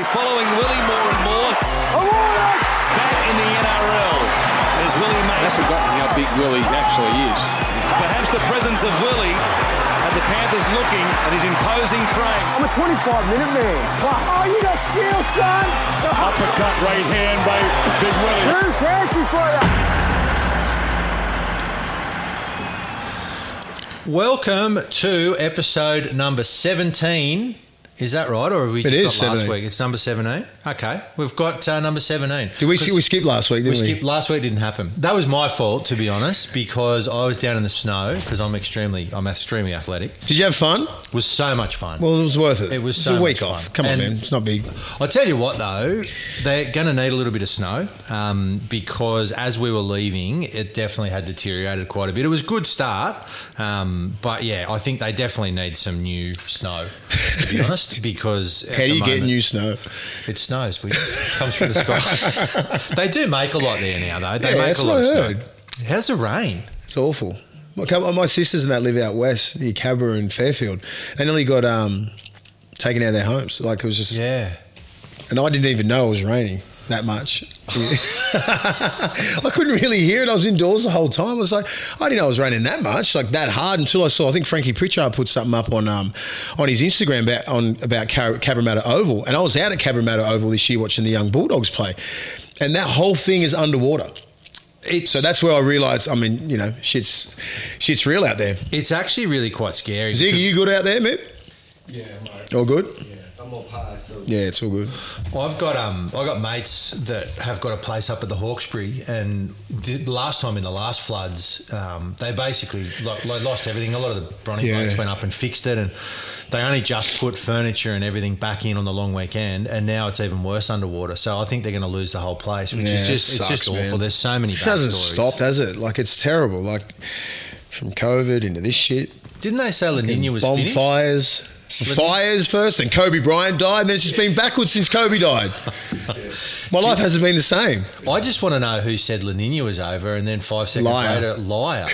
be following Willie more and more. Back in the NRL is Willie Mason. I've forgotten how big Willie actually is. Perhaps the presence of Willie and the Panthers looking at his imposing frame. I'm a 25-minute man. Plus. Oh, you got skill, son! Uppercut right hand by Big Willie. Too fancy for you! Welcome to episode number 17. Is that right? Or have we just got last week? It's number 17? Okay. We've got number 17. Did we skipped last week, didn't we? Last week didn't happen. That was my fault, to be honest, because I was down in the snow because I'm extremely athletic. Did you have fun? It was so much fun. Well, it was worth it. It was so much fun. It was a week off. Fun. Come on, man. It's not big. I'll tell you what, though. They're going to need a little bit of snow because as we were leaving, it definitely had deteriorated quite a bit. It was a good start, but, yeah, I think they definitely need some new snow, to be honest. Because how do you get new snow? It snows, please. It comes from the sky. They do make a lot there now, though. They make a lot of snow. How's the rain? It's awful. My sisters and that live out west near Canberra and Fairfield. They nearly got taken out of their homes. Like it was just and I didn't even know it was raining that much. I couldn't really hear it. I was indoors the whole time. I was like, I didn't know it was raining that much, like that hard, until I saw, I think Frankie Pritchard put something up on his Instagram about Cabramatta Oval, and I was out at Cabramatta Oval this year watching the young Bulldogs play, and that whole thing is underwater. So that's where I realised, I mean, you know, shit's real out there. It's actually really quite scary. Zig, are you good out there, man? Yeah, mate. All good? Yeah. Yeah, it's all good. Well, I've got mates that have got a place up at the Hawkesbury, and last time in the last floods, they basically lost everything. A lot of the Bronny blokes went up and fixed it, and they only just put furniture and everything back in on the long weekend, and now it's even worse underwater. So I think they're going to lose the whole place, which is just it's awful. Man. There's so many. It hasn't stopped, has it? Like it's terrible. Like from COVID into this shit. Didn't they say La Nina was finished? Bonfires. Fires first, and Kobe Bryant died, and then it's just been backwards since Kobe died. My life hasn't been the same. I just want to know who said La Nina was over, and then 5 seconds later, liar.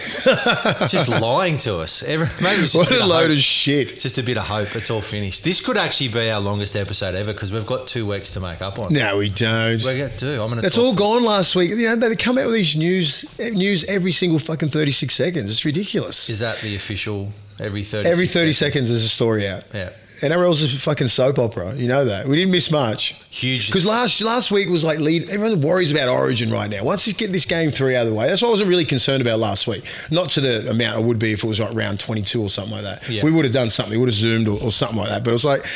Just lying to us. Maybe it's just what a load of shit. It's just a bit of hope. It's all finished. This could actually be our longest episode ever because we've got 2 weeks to make up on. No, we don't. We do. That's all gone last week. You know, they come out with these news every single fucking 36 seconds. It's ridiculous. Is that the official? Every 30 seconds there's a story out. Yeah. NRL's a fucking soap opera. You know that. We didn't miss much. Huge. Because last week was like lead. Everyone worries about Origin right now. Once you get this game 3 out of the way, that's what I wasn't really concerned about last week. Not to the amount I would be if it was like round 22 or something like that. Yeah. We would have done something. We would have zoomed or something like that. But it was like,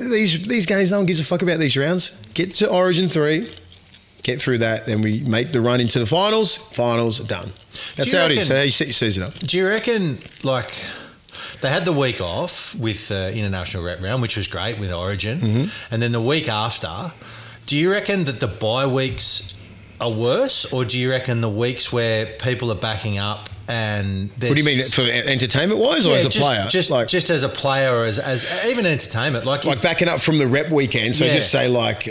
these games, no one gives a fuck about these rounds. Get to Origin 3. Get through that, then we make the run into the finals. Finals are done. That's how it is. How you set your season up. Do you reckon, like... They had the week off with the international rep round, which was great with Origin. Mm-hmm. And then the week after, do you reckon that the bye weeks are worse, or do you reckon the weeks where people are backing up and there's... What do you mean, for entertainment-wise or as a player? Just as a player or as even entertainment. Like backing up from the rep weekend, so just say like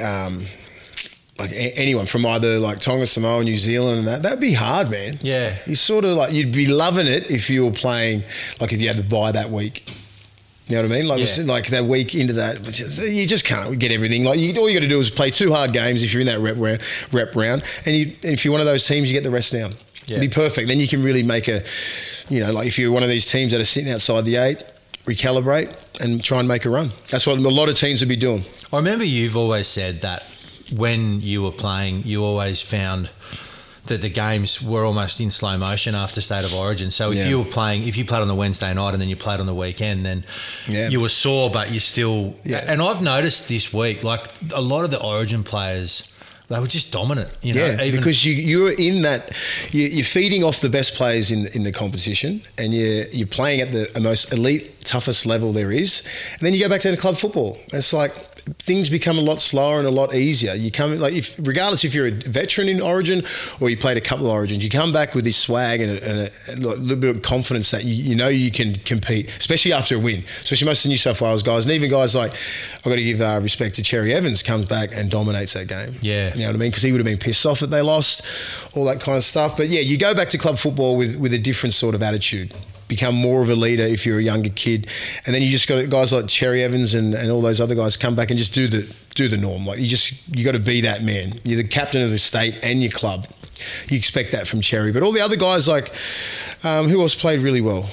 anyone from either like Tonga, Samoa, New Zealand and that'd be hard, man. Yeah. You sort of like, you'd be loving it if you were playing, like if you had to buy that week. You know what I mean? Like that week into that, you just can't get everything. Like all you got to do is play 2 hard games if you're in that rep round, and if you're one of those teams, you get the rest down. Yeah. It'd be perfect. Then you can really make a, you know, like if you're one of these teams that are sitting outside the 8, recalibrate and try and make a run. That's what a lot of teams would be doing. I remember you've always said that when you were playing, you always found that the games were almost in slow motion after State of Origin. So if you were playing, if you played on the Wednesday night and then you played on the weekend, then you were sore, but you still... Yeah. And I've noticed this week, like a lot of the Origin players... They were just dominant, you know. Yeah, because you're in that, you're feeding off the best players in the competition, and you're playing at the most elite, toughest level there is. And then you go back to the club football. It's like things become a lot slower and a lot easier. You come like regardless if you're a veteran in Origin or you played a couple of Origins, you come back with this swag and a little bit of confidence that you know you can compete, especially after a win. Especially most of the New South Wales guys, and even guys like I've got to give respect to Cherry-Evans, comes back and dominates that game. Yeah. You know what I mean? Because he would have been pissed off that they lost, all that kind of stuff. But, yeah, you go back to club football with a different sort of attitude. become more of a leader if you're a younger kid. And then you just got guys like Cherry-Evans and all those other guys come back and just do the norm. Like you got to be that man. You're the captain of the state and your club. You expect that from Cherry. But all the other guys, like who else played really well?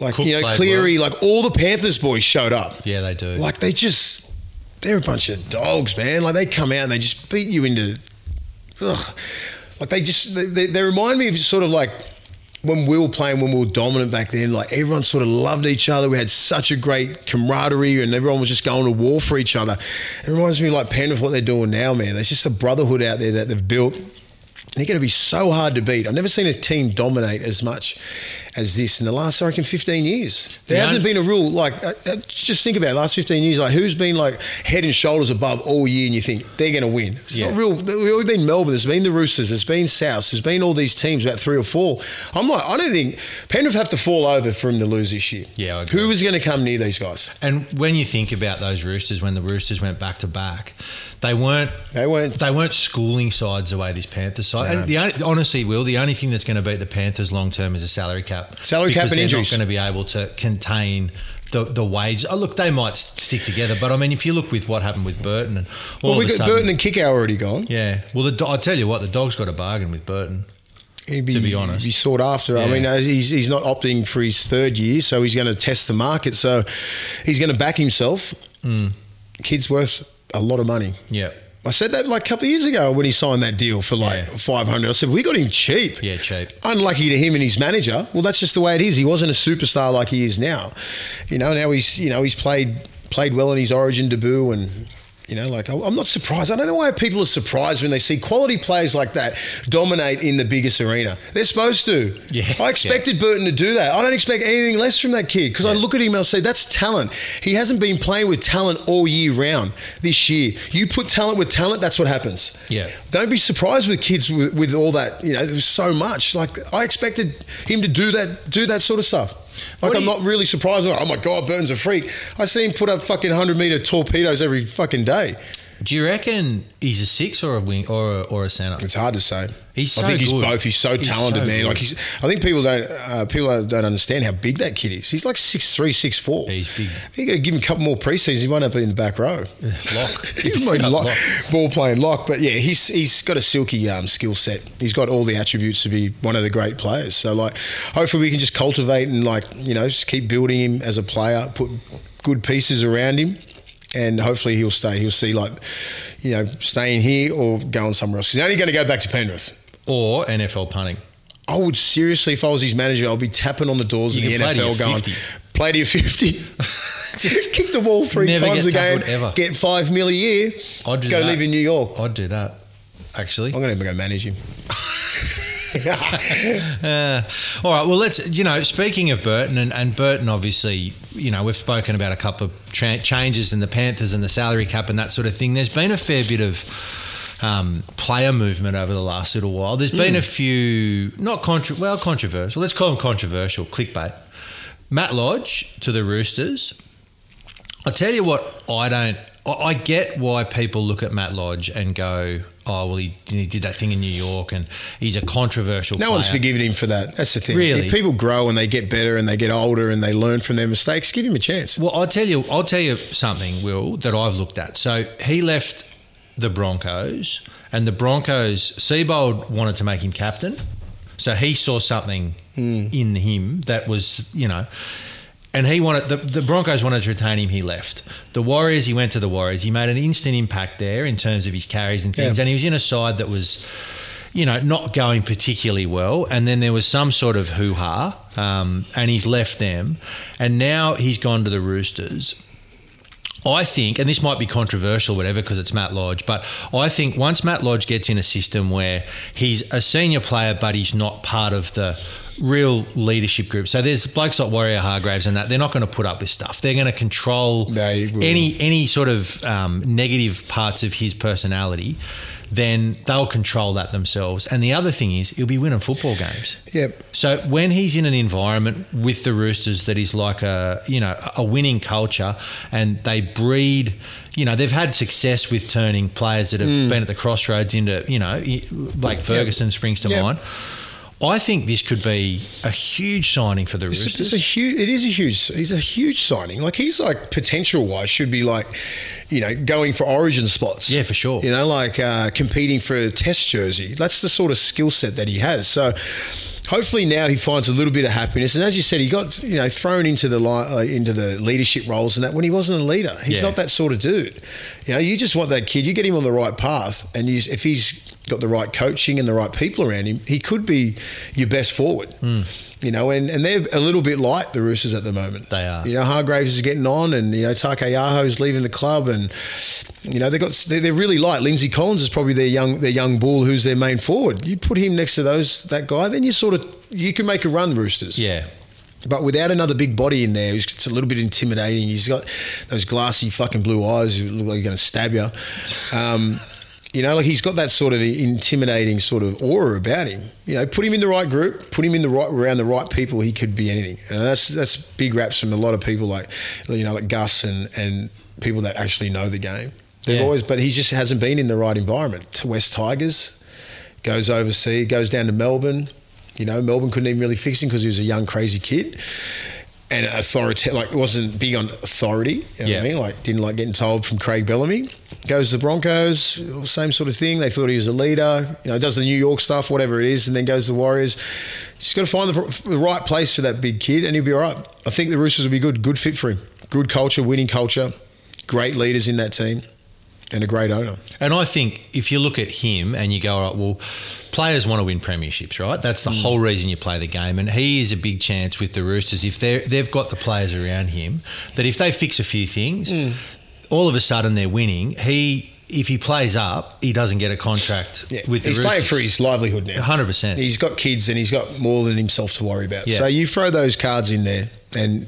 Like Cook, Cleary, well. Like all the Panthers boys showed up. Yeah, they do. Like they're a bunch of dogs, man. Like they come out and they just beat you into. Ugh. Like they remind me of sort of like when we were playing, when we were dominant back then. Like everyone sort of loved each other. We had such a great camaraderie, and everyone was just going to war for each other. It reminds me like Penrith, what they're doing now, man. There's just a brotherhood out there that they've built. They're going to be so hard to beat. I've never seen a team dominate as much as this in the last, I reckon, 15 years. There hasn't been a real, like, just think about it, last 15 years, like, who's been, like, head and shoulders above all year and you think they're going to win? It's not real. We've been Melbourne, there's been the Roosters, there's been South, there's been all these teams, about three or four. I'm like, I don't think Penrith have to fall over for them to lose this year. Yeah, I agree. Who is going to come near these guys? And when you think about those Roosters, when the Roosters went back-to-back, They weren't schooling sides the way this Panthers side. No. And the only thing that's going to beat the Panthers long term is a salary cap. Salary cap and injuries. They're not going to be able to contain the wage. Oh, look, they might stick together, but I mean, if you look with what happened with Burton, and Burton and Kickow already gone. Yeah. Well, I tell you what, the dog's got a bargain with Burton. To be honest. He'd be sought after. Yeah. I mean, he's not opting for his third year, so he's going to test the market. So he's going to back himself. Mm. Kid's worth a lot of money. Yeah. I said that like a couple of years ago when he signed that deal for like 500. I said, we got him cheap. Yeah, cheap. Unlucky to him and his manager. Well, that's just the way it is. He wasn't a superstar like he is now. You know, now he's played well in his Origin debut and, you know, like I'm not surprised. I don't know why people are surprised when they see quality players like that dominate in the biggest arena. They're supposed to. Yeah. I expected Burton to do that. I don't expect anything less from that kid because I look at him and I'll say, that's talent. He hasn't been playing with talent all year round this year. You put talent with talent, that's what happens. Yeah. Don't be surprised with kids with all that, you know, there was so much. Like I expected him to do that sort of stuff. Like I'm not really surprised. Oh my God, Burton's a freak. I see him put up fucking 100-meter torpedoes every fucking day. Do you reckon he's a six or a wing or a centre? It's hard to say. He's so good. I think he's both. He's so talented, man. Like I think people don't understand how big that kid is. He's like 6'3", 6'4". He's big. You got to give him a couple more preseasons. He might not be in the back row. Lock. He might lock. Ball playing lock. But yeah, he's got a silky skill set. He's got all the attributes to be one of the great players. So like, hopefully we can just cultivate and like you know just keep building him as a player. Put good pieces around him. And hopefully he'll stay. He'll see, like, you know, staying here or going somewhere else. He's only going to go back to Penrith. Or NFL punting. I would seriously, if I was his manager, I'd be tapping on the doors of the NFL going, play to your 50. Just kick the ball three times a game. Ever. Get $5 million a year. I'd do go that. Live in New York. I'd do that, actually. I'm going to go manage him. All right, well, let's, you know, speaking of Burton, and Burton obviously, you know, we've spoken about a couple of changes in the Panthers and the salary cap and that sort of thing. There's been a fair bit of player movement over the last little while. There's been a few, controversial, let's call them controversial, clickbait. Matt Lodge to the Roosters. I'll tell you what, I get why people look at Matt Lodge and go, oh, well, he did that thing in New York and he's a controversial player. No one's forgiven him for that. That's the thing. Really? If people grow and they get better and they get older and they learn from their mistakes, give him a chance. Well, I'll tell you something, Will, that I've looked at. So he left the Broncos and the Broncos, Seibold wanted to make him captain. So he saw something in him that was, you know... And he wanted the Broncos wanted to retain him. He left the Warriors. He went to the Warriors. He made an instant impact there in terms of his carries and things. Yeah. And he was in a side that was, you know, not going particularly well. And then there was some sort of hoo-ha, and he's left them. And now he's gone to the Roosters. I think, and this might be controversial, whatever, because it's Matt Lodge. But I think once Matt Lodge gets in a system where he's a senior player, but he's not part of the real leadership group. So there's blokes like Warrior Hargraves and that. They're not going to put up with stuff. They're going to control any sort of negative parts of his personality. Then they'll control that themselves. And the other thing is he'll be winning football games. Yep. So when he's in an environment with the Roosters that is like a winning culture and they breed, you know, they've had success with turning players that have been at the crossroads into, you know, like Ferguson springs to mind. I think this could be a huge signing for the Roosters. He's a huge signing. Like, he's like potential-wise should be like, you know, going for Origin spots. Yeah, for sure. You know, like competing for a Test jersey. That's the sort of skill set that he has. So hopefully now he finds a little bit of happiness. And as you said, he got, you know, thrown into the leadership roles and that when he wasn't a leader. He's not that sort of dude. You know, you just want that kid. You get him on the right path, and if he's got the right coaching and the right people around him, he could be your best forward. You know, and they're a little bit light, the Roosters, at the moment. They are. You know, Hargraves is getting on, and, you know, Takeyaho's leaving the club, and, you know, they're really light. Lindsay Collins is probably their young bull, who's their main forward. You put him next to that guy, then you can make a run, Roosters. Yeah. But without another big body in there, it's a little bit intimidating. He's got those glassy fucking blue eyes who look like you're going to stab you. You know, like, he's got that sort of intimidating sort of aura about him. You know, put him in the right group, put him in the right around the right people, he could be anything. And that's big raps from a lot of people, like, you know, like Gus and people that actually know the game. They've always, but he just hasn't been in the right environment. To West Tigers, goes overseas, goes down to Melbourne. You know, Melbourne couldn't even really fix him because he was a young crazy kid. And wasn't big on authority, you know what I mean? Like, didn't like getting told from Craig Bellamy. Goes to the Broncos, same sort of thing. They thought he was a leader, you know, does the New York stuff, whatever it is, and then goes to the Warriors. Just got to find the right place for that big kid, and he'll be all right. I think the Roosters will be good fit for him. Good culture, winning culture, great leaders in that team, and a great owner. And I think if you look at him and you go, all right, well, players want to win premierships, right? That's the whole reason you play the game, and he is a big chance with the Roosters if they've got the players around him that if they fix a few things, all of a sudden they're winning. If he plays up, he doesn't get a contract with the Roosters. He's playing for his livelihood now. 100%. He's got kids and he's got more than himself to worry about. Yeah. So you throw those cards in there and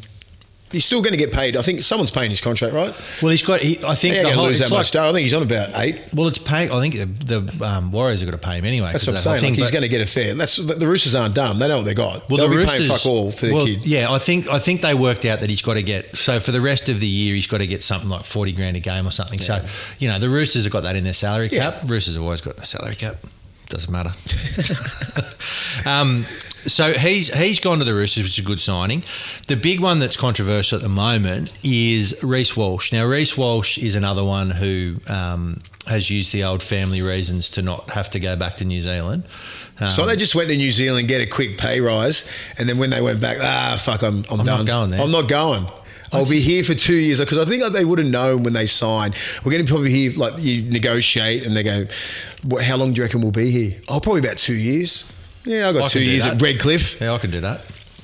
he's still going to get paid. I think someone's paying his contract, right? Well, I think they're going to lose that much. I think he's on about 8. Well, it's paying. I think the Warriors are going to pay him anyway. That's what I'm saying. He's going to get a fair. The Roosters aren't dumb. They know what they got. Well, they'll be paying fuck all for the kid. Yeah, I think they worked out that he's got to get. So for the rest of the year, he's got to get something like $40,000 a game or something. Yeah. So, you know, the Roosters have got that in their salary cap. Roosters have always got it in their salary cap. Doesn't matter. So he's gone to the Roosters, which is a good signing. The big one that's controversial at the moment is Reece Walsh. Now, Reece Walsh is another one who has used the old family reasons to not have to go back to New Zealand. So they just went to New Zealand, get a quick pay rise, and then when they went back, fuck, I'm done. I'm not going there. I'm not going. I'll be here for 2 years because I think they would have known when they signed. We're going to probably hear, like, you negotiate and they go, how long do you reckon we'll be here? Oh, probably about 2 years. Yeah, I got 2 years at Redcliffe. Yeah, I can do that.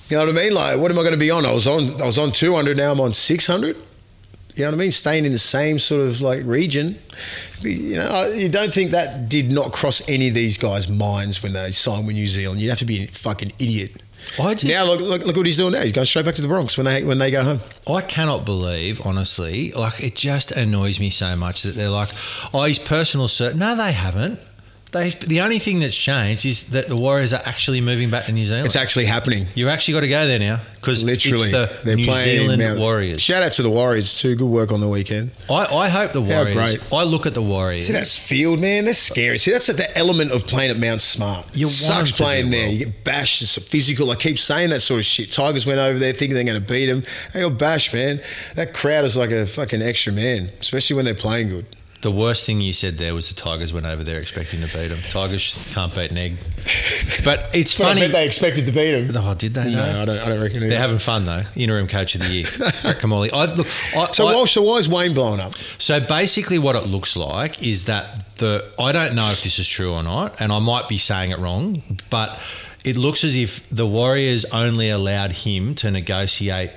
You know what I mean? Like, what am I going to be on? I was on 200, now I'm on 600. You know what I mean? Staying in the same sort of, like, region. You know, you don't think that did not cross any of these guys' minds when they signed with New Zealand. You'd have to be a fucking idiot. Now look what he's doing now. He's going straight back to the Bronx when they go home. I cannot believe, honestly, like, it just annoys me so much that they're like, oh, he's personal cert. No, they haven't. The only thing that's changed is that the Warriors are actually moving back to New Zealand. It's actually happening. You've actually got to go there now because literally it's the New Zealand Warriors. Shout out to the Warriors too. Good work on the weekend. I hope the Warriors. I look at the Warriors. See that field, man? That's scary. See, that's the element of playing at Mount Smart. It sucks playing there. You get bashed. It's physical. I keep saying that sort of shit. Tigers went over there thinking they're going to beat them. They got bashed, man. That crowd is like a fucking extra man, especially when they're playing good. The worst thing you said there was the Tigers went over there expecting to beat them. Tigers can't beat an egg. But it's funny. I bet they expected to beat them. Oh, did they? No, I don't reckon either. They're having fun, though. Interim coach of the year, Kamali. So why is Wayne blowing up? So basically what it looks like is that I don't know if this is true or not, and I might be saying it wrong, but it looks as if the Warriors only allowed him to negotiate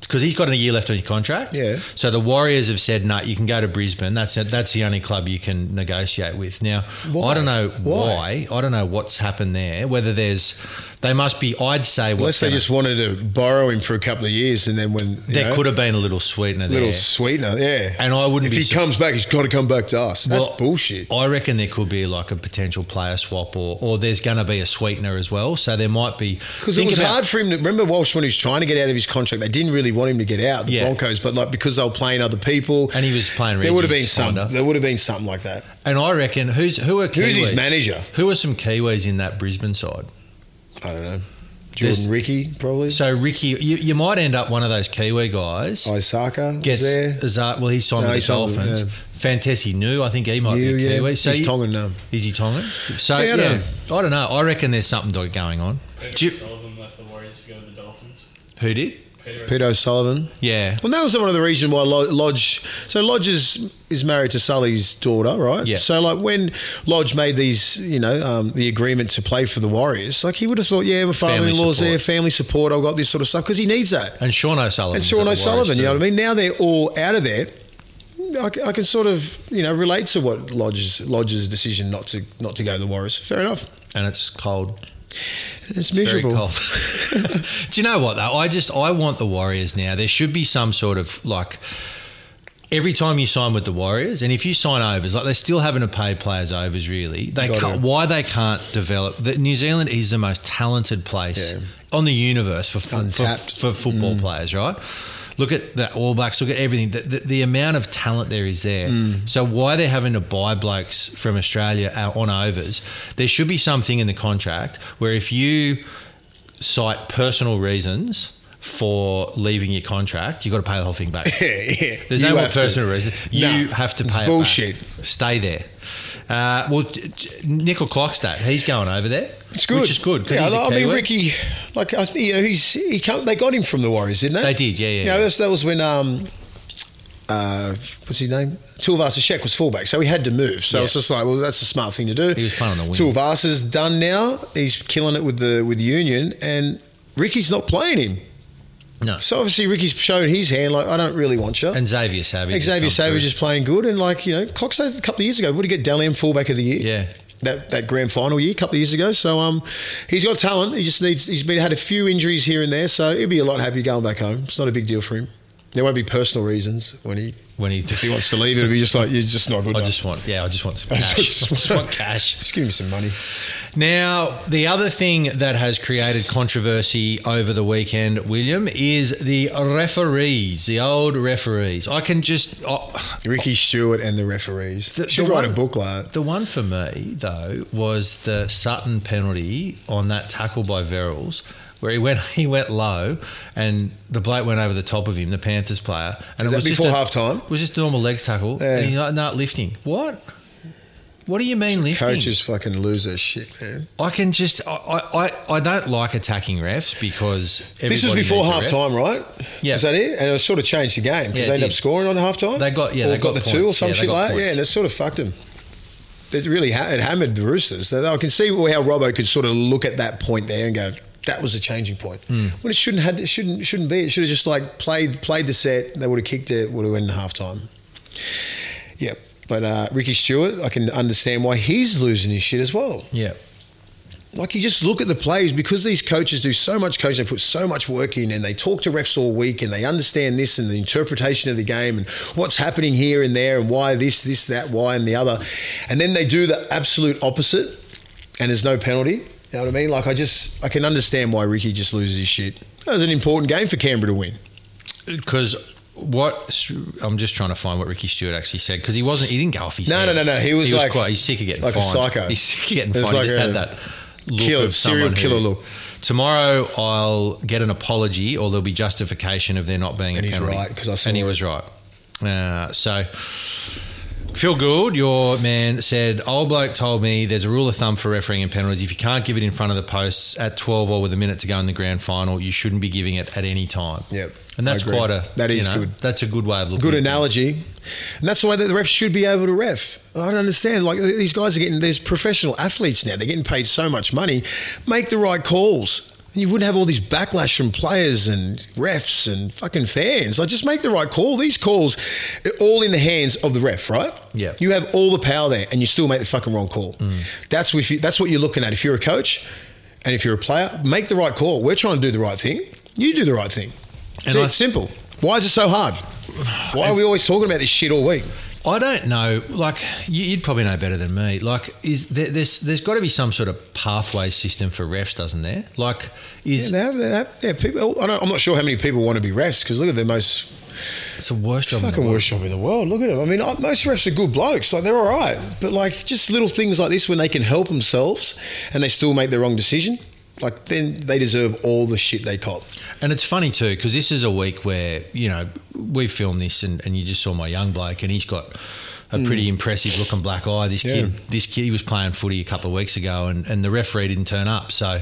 because he's got a year left on his contract. Yeah. So the Warriors have said, no, you can go to Brisbane. That's the only club you can negotiate with. Now, why? I don't know why. I don't know what's happened there, whether there's – they must be – I'd say – unless they just wanted to borrow him for a couple of years and then when – there could have been a little sweetener there. And I wouldn't be – if he comes back, he's got to come back to us. That's bullshit. I reckon there could be like a potential player swap or there's going to be a sweetener as well. So there might be – because it was hard for him to – remember Walsh when he was trying to get out of his contract, they didn't really want him to get out, the Broncos, but like because they were playing other people, and he was playing. There would have been something like that. And I reckon who's Kiwis? Who's his manager? Who are some Kiwis in that Brisbane side? I don't know. Jordan Ricky, probably. So Ricky, you might end up one of those Kiwi guys. Isaka gets there. Well, he signed with the Dolphins. Fantesi New, I think he might be a Kiwi. So he's Tongan now. Is he Tongan? So I don't know. I reckon there's something going on. Peter O'Sullivan left the Warriors to go to the Dolphins. Who did? Peter O'Sullivan. Yeah. Well, that was one of the reasons why Lodge. So Lodge is married to Sully's daughter, right? Yeah. So like when Lodge made these, the agreement to play for the Warriors, like he would have thought, yeah, my father-in-law's there, family support, I've got this sort of stuff, because he needs that. And Sean O'Sullivan, you know what I mean? Now they're all out of there. I can sort of, relate to what Lodge's decision not to go to the Warriors. Fair enough. And it's cold. It's miserable. Very cold. Do you know what though? I want the Warriors now. There should be some sort of like every time you sign with the Warriors, and if you sign overs, like they're still having to pay players overs. Really, why they can't develop? That New Zealand is the most talented place on the universe for football players, right? Look at the All Blacks, look at everything. The amount of talent there is there. Mm. So why they're having to buy blokes from Australia on overs, there should be something in the contract where if you cite personal reasons for leaving your contract, you've got to pay the whole thing back. Yeah. There's no more personal reason. You have to pay it bullshit. Back. Stay there. Well, Nick O'Clock's that. He's going over there. It's good. Which is good. Yeah, Ricky, like, they got him from the Warriors, didn't they? They did, yeah. That was when, what's his name? Tuivasa-Sheck was fullback, so he had to move. So it's just like, well, that's a smart thing to do. He was playing on the wing. Tuivasa's done now. He's killing it with the Union, and Ricky's not playing him. No. So obviously Ricky's shown his hand, like, I don't really want you. And Xavier Savage is playing good, and like, Clock said a couple of years ago, would he get Dalian fullback of the year? Yeah. That grand final year, a couple of years ago. So he's got talent. He just needs. He's been had a few injuries here and there, so he'll be a lot happier going back home. It's not a big deal for him. There won't be personal reasons if he wants to leave. It'll be just like, you're just not good enough. I just want some cash. Just give me some money. Now, the other thing that has created controversy over the weekend, William, is the referees, the old referees. I can just... Ricky Stewart and the referees. Should write a book like that. The one for me, though, was the Sutton penalty on that tackle by Verrills, where he went low and the bloke went over the top of him, the Panthers player. And it was before half-time? It was just a normal legs tackle. Yeah. And he's like, no, lifting. What? What do you mean lifting? Coaches fucking lose their shit, man. I don't like attacking refs because everybody... This was before half-time, right? Yeah. Is that it? And it sort of changed the game because they ended up scoring on half-time? They got the 2 or some shit like that. Yeah, and it sort of fucked them. It really it hammered the Roosters. I can see how Robbo could sort of look at that point there and go... That was a changing point. Mm. Well, it shouldn't be. It should have just like played the set. They would have kicked it. Would have went in half time. Yeah, but Ricky Stewart, I can understand why he's losing his shit as well. Yeah, like you just look at the plays because these coaches do so much coaching. They put so much work in, and they talk to refs all week, and they understand this and the interpretation of the game and what's happening here and there and why this that why and the other, and then they do the absolute opposite, and there's no penalty. You know what I mean? Like I can understand why Ricky just loses his shit. That was an important game for Canberra to win. Because I'm just trying to find what Ricky Stewart actually said because he didn't go off his head. No. He's sick of getting fined. He's sick of getting fined. Like he just had that look of serial killer look. Tomorrow I'll get an apology or there'll be justification of there not being a penalty. Right, he was right. So... Phil Gould, your man, said, old bloke told me there's a rule of thumb for refereeing and penalties. If you can't give it in front of the posts at 12 or with a minute to go in the grand final, you shouldn't be giving it at any time. Yep. And that's quite a... That is good. That's a good way of looking at it. Good analogy. And that's the way that the refs should be able to ref. I don't understand. Like these guys are there's professional athletes now. They're getting paid so much money. Make the right calls. You wouldn't have all this backlash from players and refs and fucking fans. Like, just make the right call. These calls are all in the hands of the ref, right? Yeah. You have all the power there and you still make the fucking wrong call. Mm. That's what you're looking at. If you're a coach and if you're a player, make the right call. We're trying to do the right thing. You do the right thing. See, it's simple. Why is it so hard? Why are we always talking about this shit all week? I don't know. Like, you'd probably know better than me. Like, there's got to be some sort of pathway system for refs, doesn't there? Like, people. I'm not sure how many people want to be refs because look at It's the worst job. Fucking worst job in the world. Look at it. I mean, most refs are good blokes. Like, they're all right. But like, just little things like this when they can help themselves and they still make the wrong decision. like, then they deserve all the shit they cop. And it's funny too, because this is a week where, you know, we filmed this and you just saw my young bloke, and he's got a pretty impressive looking black eye. This kid, he was playing footy a couple of weeks ago, and the referee didn't turn up. So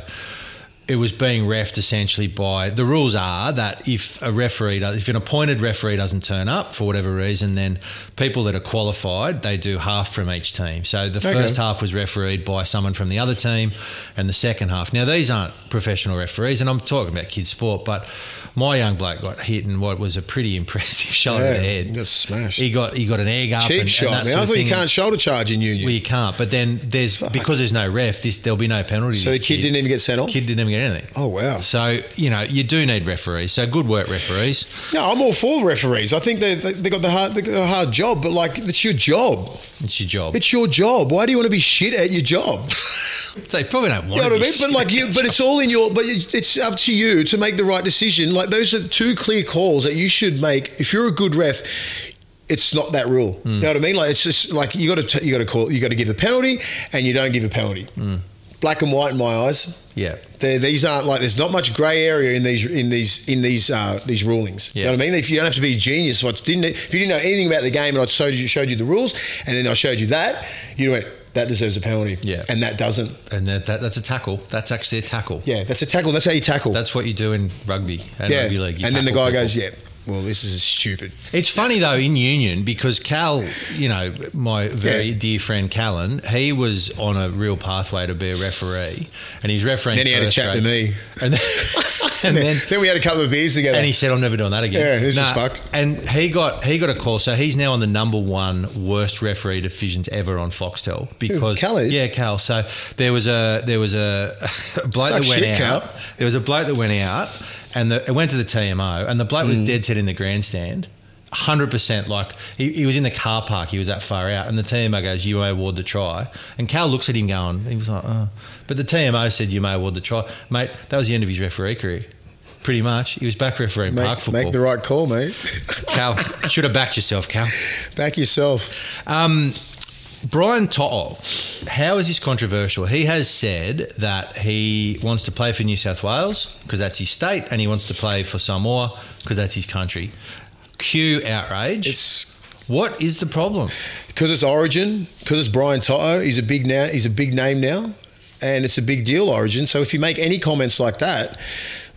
it was being refed essentially by, the rules are that if a referee, if an appointed referee doesn't turn up for whatever reason, then people that are qualified, they do half from each team. So the first half was refereed by someone from the other team, and the second half. Now, these aren't professional referees, and I'm talking about kids' sport, but my young bloke got hit in what was a pretty impressive shot in the head. He got smashed. He got an egg up. Cheap shot. And I thought you can't shoulder charge in union. Well, you can't, but then there's because there's no ref, there'll be no penalty. So the kid didn't even get sent off? Kid didn't even get anything. Oh, wow. So, you know, you do need referees. So good work, referees. No, I'm all for referees. I think they got a hard job, but, like, it's your job. Why do you want to be shit at your job? They probably don't want to. You know what I mean? But, like, it's all in your. But it's up to you to make the right decision. Like, those are two clear calls that you should make. If you're a good ref, it's not that rule. You know what I mean? Like, it's just like you got to give a penalty, and you don't give a penalty. Black and white in my eyes. Yeah. These aren't like, there's not much grey area in these rulings. Yeah. You know what I mean? If you don't have to be a genius, if you didn't know anything about the game, and I showed you the rules, and then I showed you that, you went, that deserves a penalty. Yeah. And that doesn't. And that's a tackle. That's actually a tackle. Yeah, that's a tackle. That's how you tackle. That's what you do in rugby. Rugby league. And then the guy goes, yeah, well, this is stupid. It's funny though in union, because Cal, you know, my very dear friend Callan, he was on a real pathway to be a referee, and he's refereeing. Then he had a chat with me. And then, and then we had a couple of beers together. And he said, I'm never doing that again. Yeah, this is fucked. And he got a call. So he's now on the number one worst referee decisions ever on Foxtel. Because Cal is? Yeah, Cal. So there was a bloke that went out. Cal. There was a bloke that went out. And it went to the TMO, and the bloke was dead set in the grandstand, 100%. Like, he was in the car park. He was that far out. And the TMO goes, you may award the try. And Cal looks at him going, he was like, oh. But the TMO said, you may award the try. Mate, that was the end of his referee career. Pretty much. He was back refereeing park football. Make the right call, mate. Cal, should have backed yourself, Cal. Back yourself. Brian To'o, how is this controversial? He has said that he wants to play for New South Wales because that's his state, and he wants to play for Samoa because that's his country. Cue outrage. What is the problem? Because it's Origin, because it's Brian To'o. He's a big name now, and it's a big deal, Origin. So if you make any comments like that,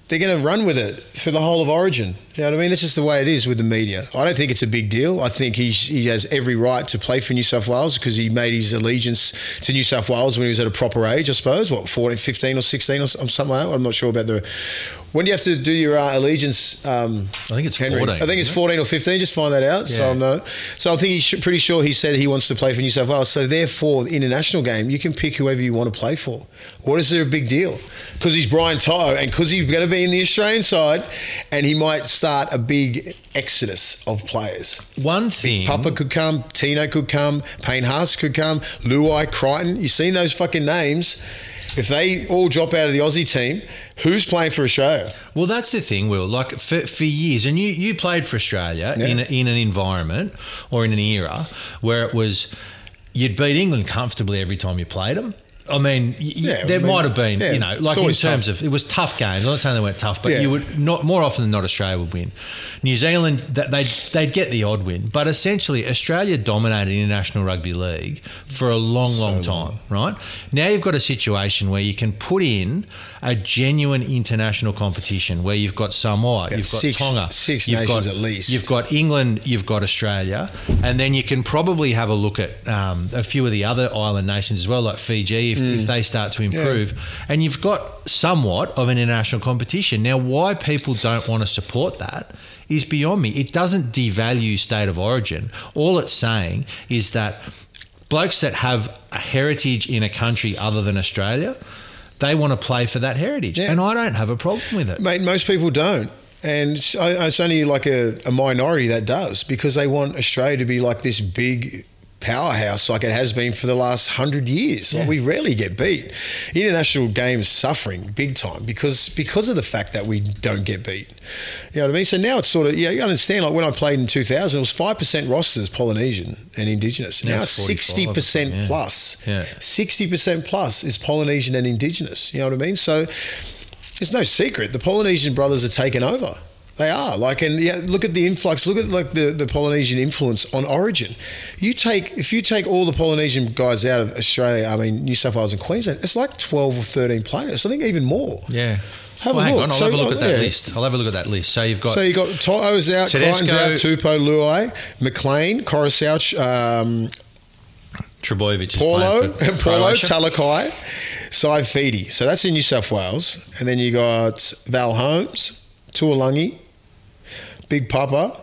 they're going to run with it for the whole of Origin. You know what I mean? That's just the way it is with the media. I don't think it's a big deal. I think he has every right to play for New South Wales because he made his allegiance to New South Wales when he was at a proper age, I suppose. What, 14, 15 or 16 or something like that? I'm not sure about the... When do you have to do your allegiance, I think it's Henry? 14. I think it's 14 or 15. Just find that out. Yeah. So I'll know. So I think pretty sure he said he wants to play for New South Wales. So therefore, the international game, you can pick whoever you want to play for. What is there a big deal? Because he's Brian To'o, and because he's going to be in the Australian side, and he might start a big exodus of players. One thing. Big Papa could come, Tino could come, Payne Haas could come, Luai, Crichton. You've seen those fucking names. If they all drop out of the Aussie team, who's playing for Australia? Well, that's the thing, Will. Like, for years, and you played for Australia in an environment or in an era where it was you'd beat England comfortably every time you played them. I mean, might have been, you know, like in terms of, it was tough games. I'm not saying they weren't tough, but you would not, more often than not, Australia would win. New Zealand, they'd get the odd win, but essentially Australia dominated international rugby league for a long time, right? Now you've got a situation where you can put in a genuine international competition where you've got Samoa, you've got Tonga, six nations at least. You've got England, you've got Australia, and then you can probably have a look at a few of the other island nations as well, like Fiji. If they start to improve. And you've got somewhat of an international competition. Now, why people don't want to support that is beyond me. It doesn't devalue state of origin. All it's saying is that blokes that have a heritage in a country other than Australia, they want to play for that heritage. Yeah. And I don't have a problem with it. Mate, most people don't. And it's only like a minority that does, because they want Australia to be like this big powerhouse like it has been for the last 100 years. Yeah. Like we rarely get beat. International games suffering big time because of the fact that we don't get beat. You know what I mean? So now it's sort of, you understand, like when I played in 2000, it was 5% rosters Polynesian and Indigenous. Now it's 60% plus. Yeah. 60% plus is Polynesian and Indigenous. You know what I mean? So it's no secret. The Polynesian brothers are taking over. They are, like, and yeah, look at the influx, look at like the Polynesian influence on Origin. If you take all the Polynesian guys out of Australia, I mean, New South Wales and Queensland, it's like 12 or 13 players, I think even more. Yeah. I'll have a look at that list. So you've got... So you've got To'o's out, Crichton's out, Tupou, Luai, McLean, Coruscant, Trebojevic, Paulo, Talakai, Saifidi. So that's in New South Wales. And then you got Val Holmes, Tuolangi, Big Papa,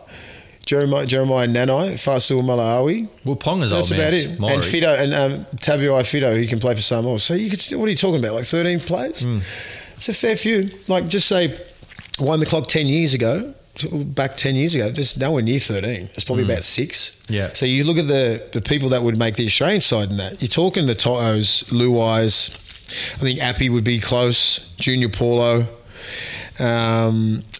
Jeremiah Nanai, Fasua Malaawi. Well, Ponga's old man. That's about it. And Fido, and Tabuai Fido, who can play for Samoa. So you could, what are you talking about, like 13 players? Mm. It's a fair few. Like just say, wind the clock 10 years ago, back 10 years ago, there's nowhere near 13. It's probably about 6. Yeah. So you look at the people that would make the Australian side in that. You're talking the To'os, Luais, I think Appy would be close, Junior Paulo,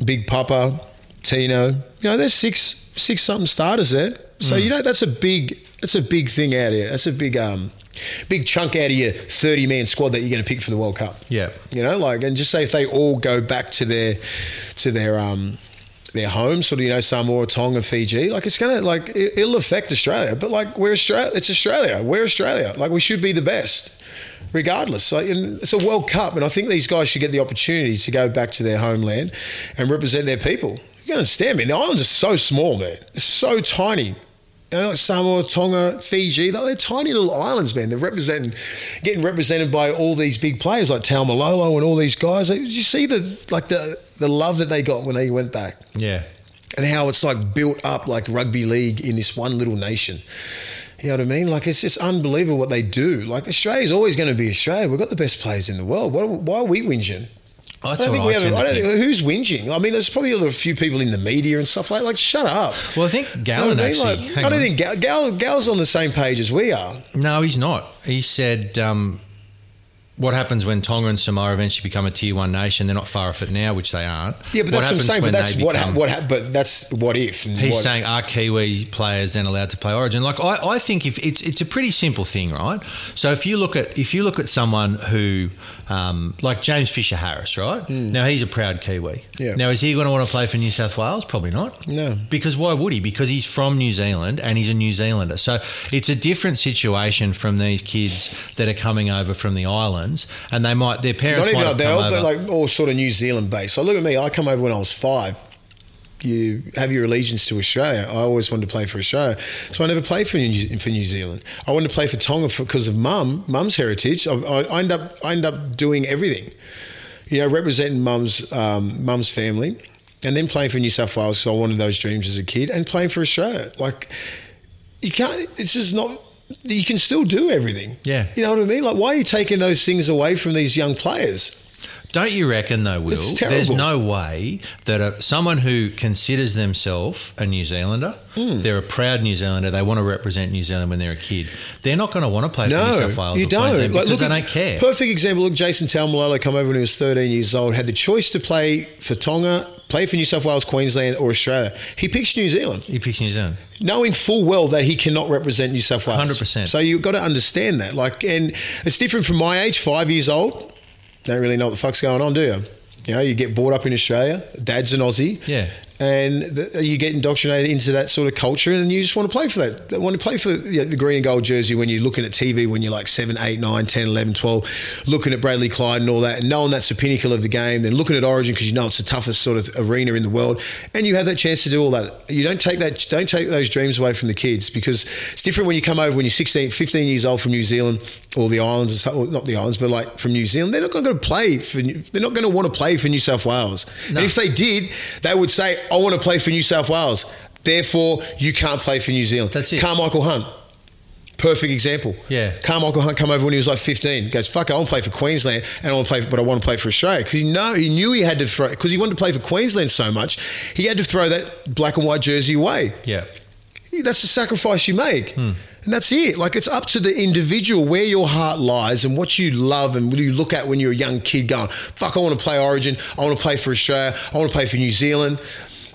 Big Papa, Tino. You know, there's six something starters there. So you know that's a big thing out here. That's a big chunk out of your 30-man squad that you're going to pick for the World Cup. Yeah, you know, like, and just say if they all go back to their home, sort of, you know, Samoa, Tonga, Fiji, like it's going to, like it'll affect Australia. But like we're Australia, it's Australia. We're Australia. Like we should be the best. Regardless, like, it's a World Cup, and I think these guys should get the opportunity to go back to their homeland and represent their people. You can understand me. The islands are so small, man. It's so tiny. You know, like Samoa, Tonga, Fiji, they're tiny little islands, man. They're getting represented by all these big players like Tau Malolo and all these guys. Did you see the love that they got when they went back? Yeah. And how it's like built up like rugby league in this one little nation. You know what I mean? Like, it's just unbelievable what they do. Like, Australia's always going to be Australia. We've got the best players in the world. Why are we whinging? I don't think who's whinging. I mean, there's probably a few people in the media and stuff like that. Like, shut up. Well, I think Gallen, you know I mean? Actually... Like, I don't think Gal's on the same page as we are. No, he's not. He said... what happens when Tonga and Samoa eventually become a tier one nation? They're not far off it now, which they aren't. Yeah, but that's what I'm saying. But that's what if. He's saying are Kiwi players then allowed to play Origin? Like I think if it's a pretty simple thing, right? So if you look at someone who like James Fisher Harris, right? Mm. Now he's a proud Kiwi. Yeah. Now is he going to want to play for New South Wales? Probably not. No. Because why would he? Because he's from New Zealand and he's a New Zealander. So it's a different situation from these kids that are coming over from the island. And they might, their parents might have come over. They're like all sort of New Zealand based. So look at me, I come over when I was 5. You have your allegiance to Australia. I always wanted to play for Australia, so I never played for New Zealand. I wanted to play for Tonga because of mum's heritage. I end up doing everything, you know, representing mum's family, and then playing for New South Wales because I wanted those dreams as a kid, and playing for Australia. Like you can't. It's just not. You can still do everything. Yeah. You know what I mean? Like, why are you taking those things away from these young players? Don't you reckon, though, Will, there's no way that someone who considers themselves a New Zealander, they're a proud New Zealander, they want to represent New Zealand when they're a kid, they're not going to want to play for New South Wales or Queensland because they don't care. Perfect example. Look, Jason Tau Malolo come over when he was 13 years old, had the choice to play for Tonga, play for New South Wales, Queensland or Australia. He picks New Zealand. Knowing full well that he cannot represent New South Wales. 100%. So you've got to understand that. Like, and it's different from my age, 5 years old. Don't really know what the fuck's going on, do you? You know, you get brought up in Australia. Dad's an Aussie. Yeah. And you get indoctrinated into that sort of culture, and you just want to play for that. You want to play for the green and gold jersey when you're looking at TV when you're like 7, 8, 9, 10, 11, 12, looking at Bradley Clyde and all that, and knowing that's the pinnacle of the game, then looking at Origin because you know it's the toughest sort of arena in the world, and you have that chance to do all that. You don't take those dreams away from the kids, because it's different when you come over when you're 16, 15 years old from New Zealand or the islands, and stuff, or not the islands, but like from New Zealand, they're not going to want to play for New South Wales. No. And if they did, they would say, I want to play for New South Wales. Therefore, you can't play for New Zealand. That's it. Carmichael Hunt, perfect example. Yeah. Carmichael Hunt come over when he was like 15. He goes, fuck, I want to play for Queensland, and but I want to play for Australia. Because he knew he had to throw, because he wanted to play for Queensland so much, he had to throw that black and white jersey away. Yeah. that's the sacrifice you make. And that's it. Like, it's up to the individual where your heart lies and what you love and what you look at when you're a young kid going, fuck, I want to play Origin. I want to play for Australia. I want to play for New Zealand.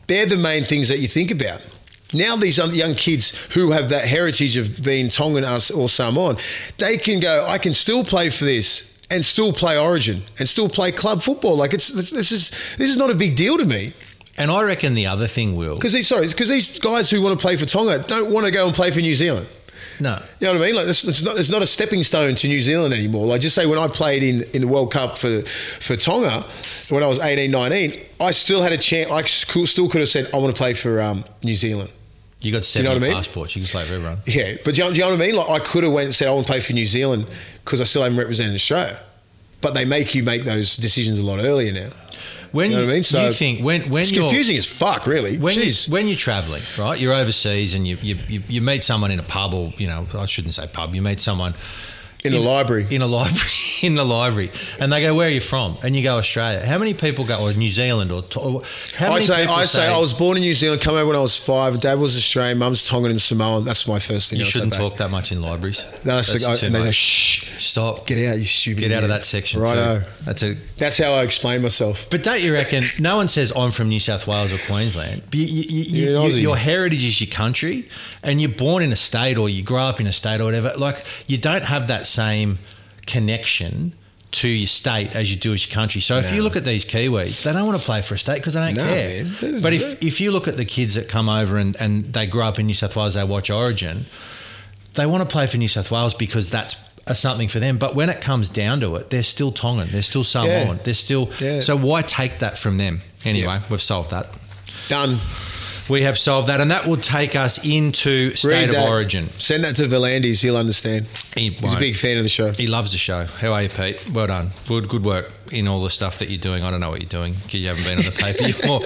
They're the main things that you think about. Now these young kids who have that heritage of being Tongan or Samoan, they can go, I can still play for this and still play Origin and still play club football. Like, this is not a big deal to me. And I reckon the other thing, Will... Because these guys who want to play for Tonga don't want to go and play for New Zealand. No. You know what I mean? Like, it's not a stepping stone to New Zealand anymore. Like, just say when I played in the World Cup for Tonga, when I was 18, 19, I still had a chance. I still could have said, I want to play for New Zealand. You got 7 passports. You can play for everyone. Yeah, but do you know what I mean? Like, I could have went and said, I want to play for New Zealand because I still haven't represented Australia. But they make you make those decisions a lot earlier now. When you know what I mean? So you think when it's confusing as fuck, really. When you're travelling, right? You're overseas and you meet someone in a pub, or I shouldn't say pub. You meet someone in the library, and they go, "Where are you from?" And you go, "Australia." How many people go, or New Zealand, or how many? I say I was born in New Zealand. Come over when I was 5. Dad was Australian. Mum's Tongan and Samoan. That's my first thing. You shouldn't talk that much in libraries. No, and they go, "Shh, stop, get out, you stupid." Get out of that section. Righto. That's how I explain myself. But don't you reckon? No one says I'm from New South Wales or Queensland. But your heritage is your country, and you're born in a state, or you grow up in a state, or whatever. Like, you don't have that same connection to your state as you do as your country. So if you look at these Kiwis, they don't want to play for a state because they don't care. Man, but if you look at the kids that come over and they grow up in New South Wales, they watch Origin, they want to play for New South Wales because that's something for them. But when it comes down to it, they're still Tongan, they're still Samoan, they're still... Yeah. So why take that from them? Anyway, we've solved that. Done. We have solved that, and that will take us into State of Origin. Send that to Valandis; he'll understand. He's a big fan of the show. He loves the show. How are you, Pete? Well done. Good work in all the stuff that you're doing. I don't know what you're doing because you haven't been on the paper. You're more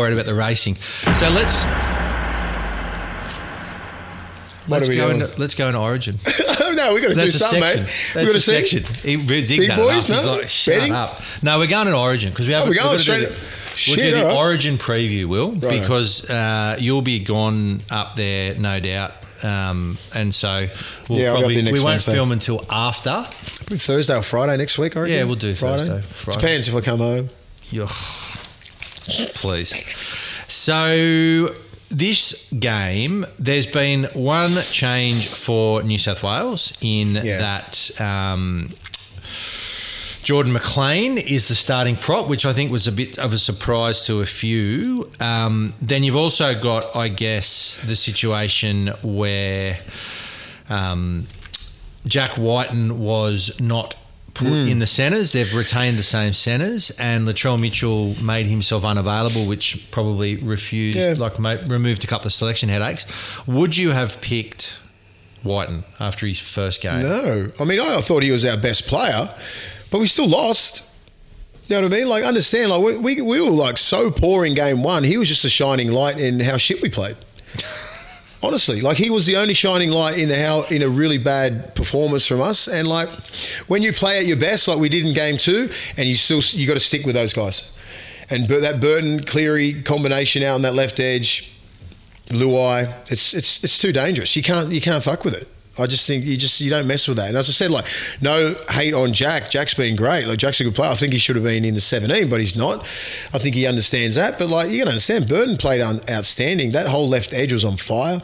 worried about the racing. So let's go into Origin. No, we've got to do something, mate. That's a section. Big boys, no? He's like, shut up. No, we're going to Origin because we haven't... we're going straight... We'll do the Origin preview, Will, because you'll be gone up there, no doubt. And so we won't film until after. Probably Thursday or Friday next week, I reckon. Yeah, we'll do Friday. Depends if I come home. Please. So this game, there's been one change for New South Wales in that... Jordan McLean is the starting prop, which I think was a bit of a surprise to a few. Then you've also got, I guess, the situation where Jack Whiten was not put in the centres. They've retained the same centres, and Latrell Mitchell made himself unavailable, which probably removed a couple of selection headaches. Would you have picked Whiten after his first game? No. I mean, I thought he was our best player. But we still lost. You know what I mean? Like, understand, like, we were, like, so poor in game one. He was just a shining light in how shit we played. Honestly, like, he was the only shining light in a really bad performance from us. And, like, when you play at your best, like we did in game two, and you got to stick with those guys. And that Burton, Cleary combination out on that left edge, Luai, it's too dangerous. You can't fuck with it. I just think you don't mess with that. And as I said, like, no hate on Jack. Jack's been great. Like, Jack's a good player. I think he should have been in the 17, but he's not. I think he understands that. But, like, you can understand, Burton played outstanding. That whole left edge was on fire.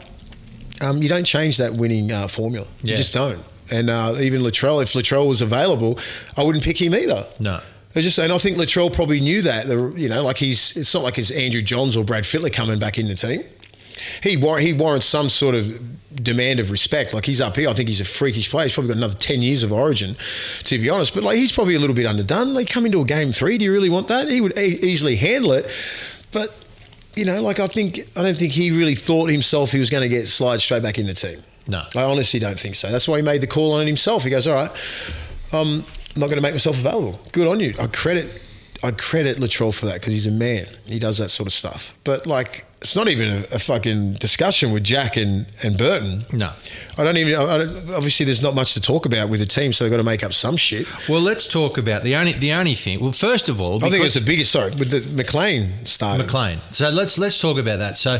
You don't change that winning formula. Yeah. You just don't. And even Luttrell, if Luttrell was available, I wouldn't pick him either. No. And I think Luttrell probably knew that. It's not like it's Andrew Johns or Brad Fittler coming back in the team. He warrants some sort of demand of respect. Like, he's up here. I think he's a freakish player. He's probably got another 10 years of Origin, to be honest. But, like, he's probably a little bit underdone. Like, come into a game three, do you really want that? He would easily handle it. But, I don't think he really thought himself he was going to get slide straight back in the team. No. I honestly don't think so. That's why he made the call on it himself. He goes, all right, I'm not going to make myself available. Good on you. I credit Latrell for that because he's a man. He does that sort of stuff. But, like... It's not even a fucking discussion with Jack and Burton. No. Obviously, there's not much to talk about with the team, so they've got to make up some shit. Well, let's talk about the only thing. Well, first of all... I think it's the biggest... Sorry, with the McLean starting. McLean. So let's talk about that. So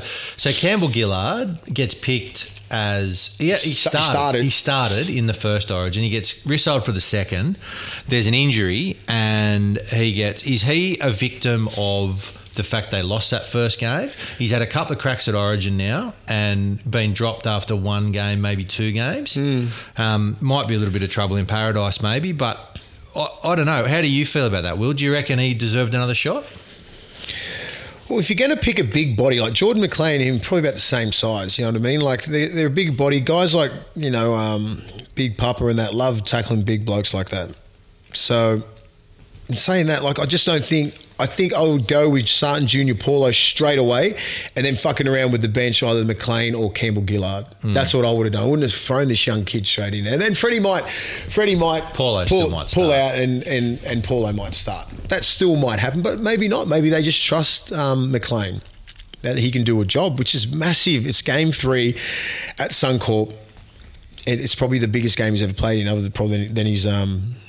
Campbell Gillard gets picked as... Yeah, he started in the first Origin. He gets wristled for the second. There's an injury, and he gets... Is he a victim of... the fact they lost that first game? He's had a couple of cracks at Origin now and been dropped after one game, maybe two games. Might be a little bit of trouble in paradise maybe, but I don't know. How do you feel about that, Will? Do you reckon he deserved another shot? Well, if you're going to pick a big body, like Jordan McLean, him probably about the same size, you know what I mean? Like they're a big body. Guys like, you know, Big Papa and that love tackling big blokes like that. So... saying that, like, I just don't think... I think I would go with Sarton Junior Paulo straight away and then fucking around with the bench, either McLean or Campbell Gillard. That's what I would have done. I wouldn't have thrown this young kid straight in there. And then Freddie might pull out and Paulo might start. That still might happen, but maybe not. Maybe they just trust McLean that he can do a job, which is massive. It's game 3 at Suncorp. It's probably the biggest game he's ever played in, other probably than his...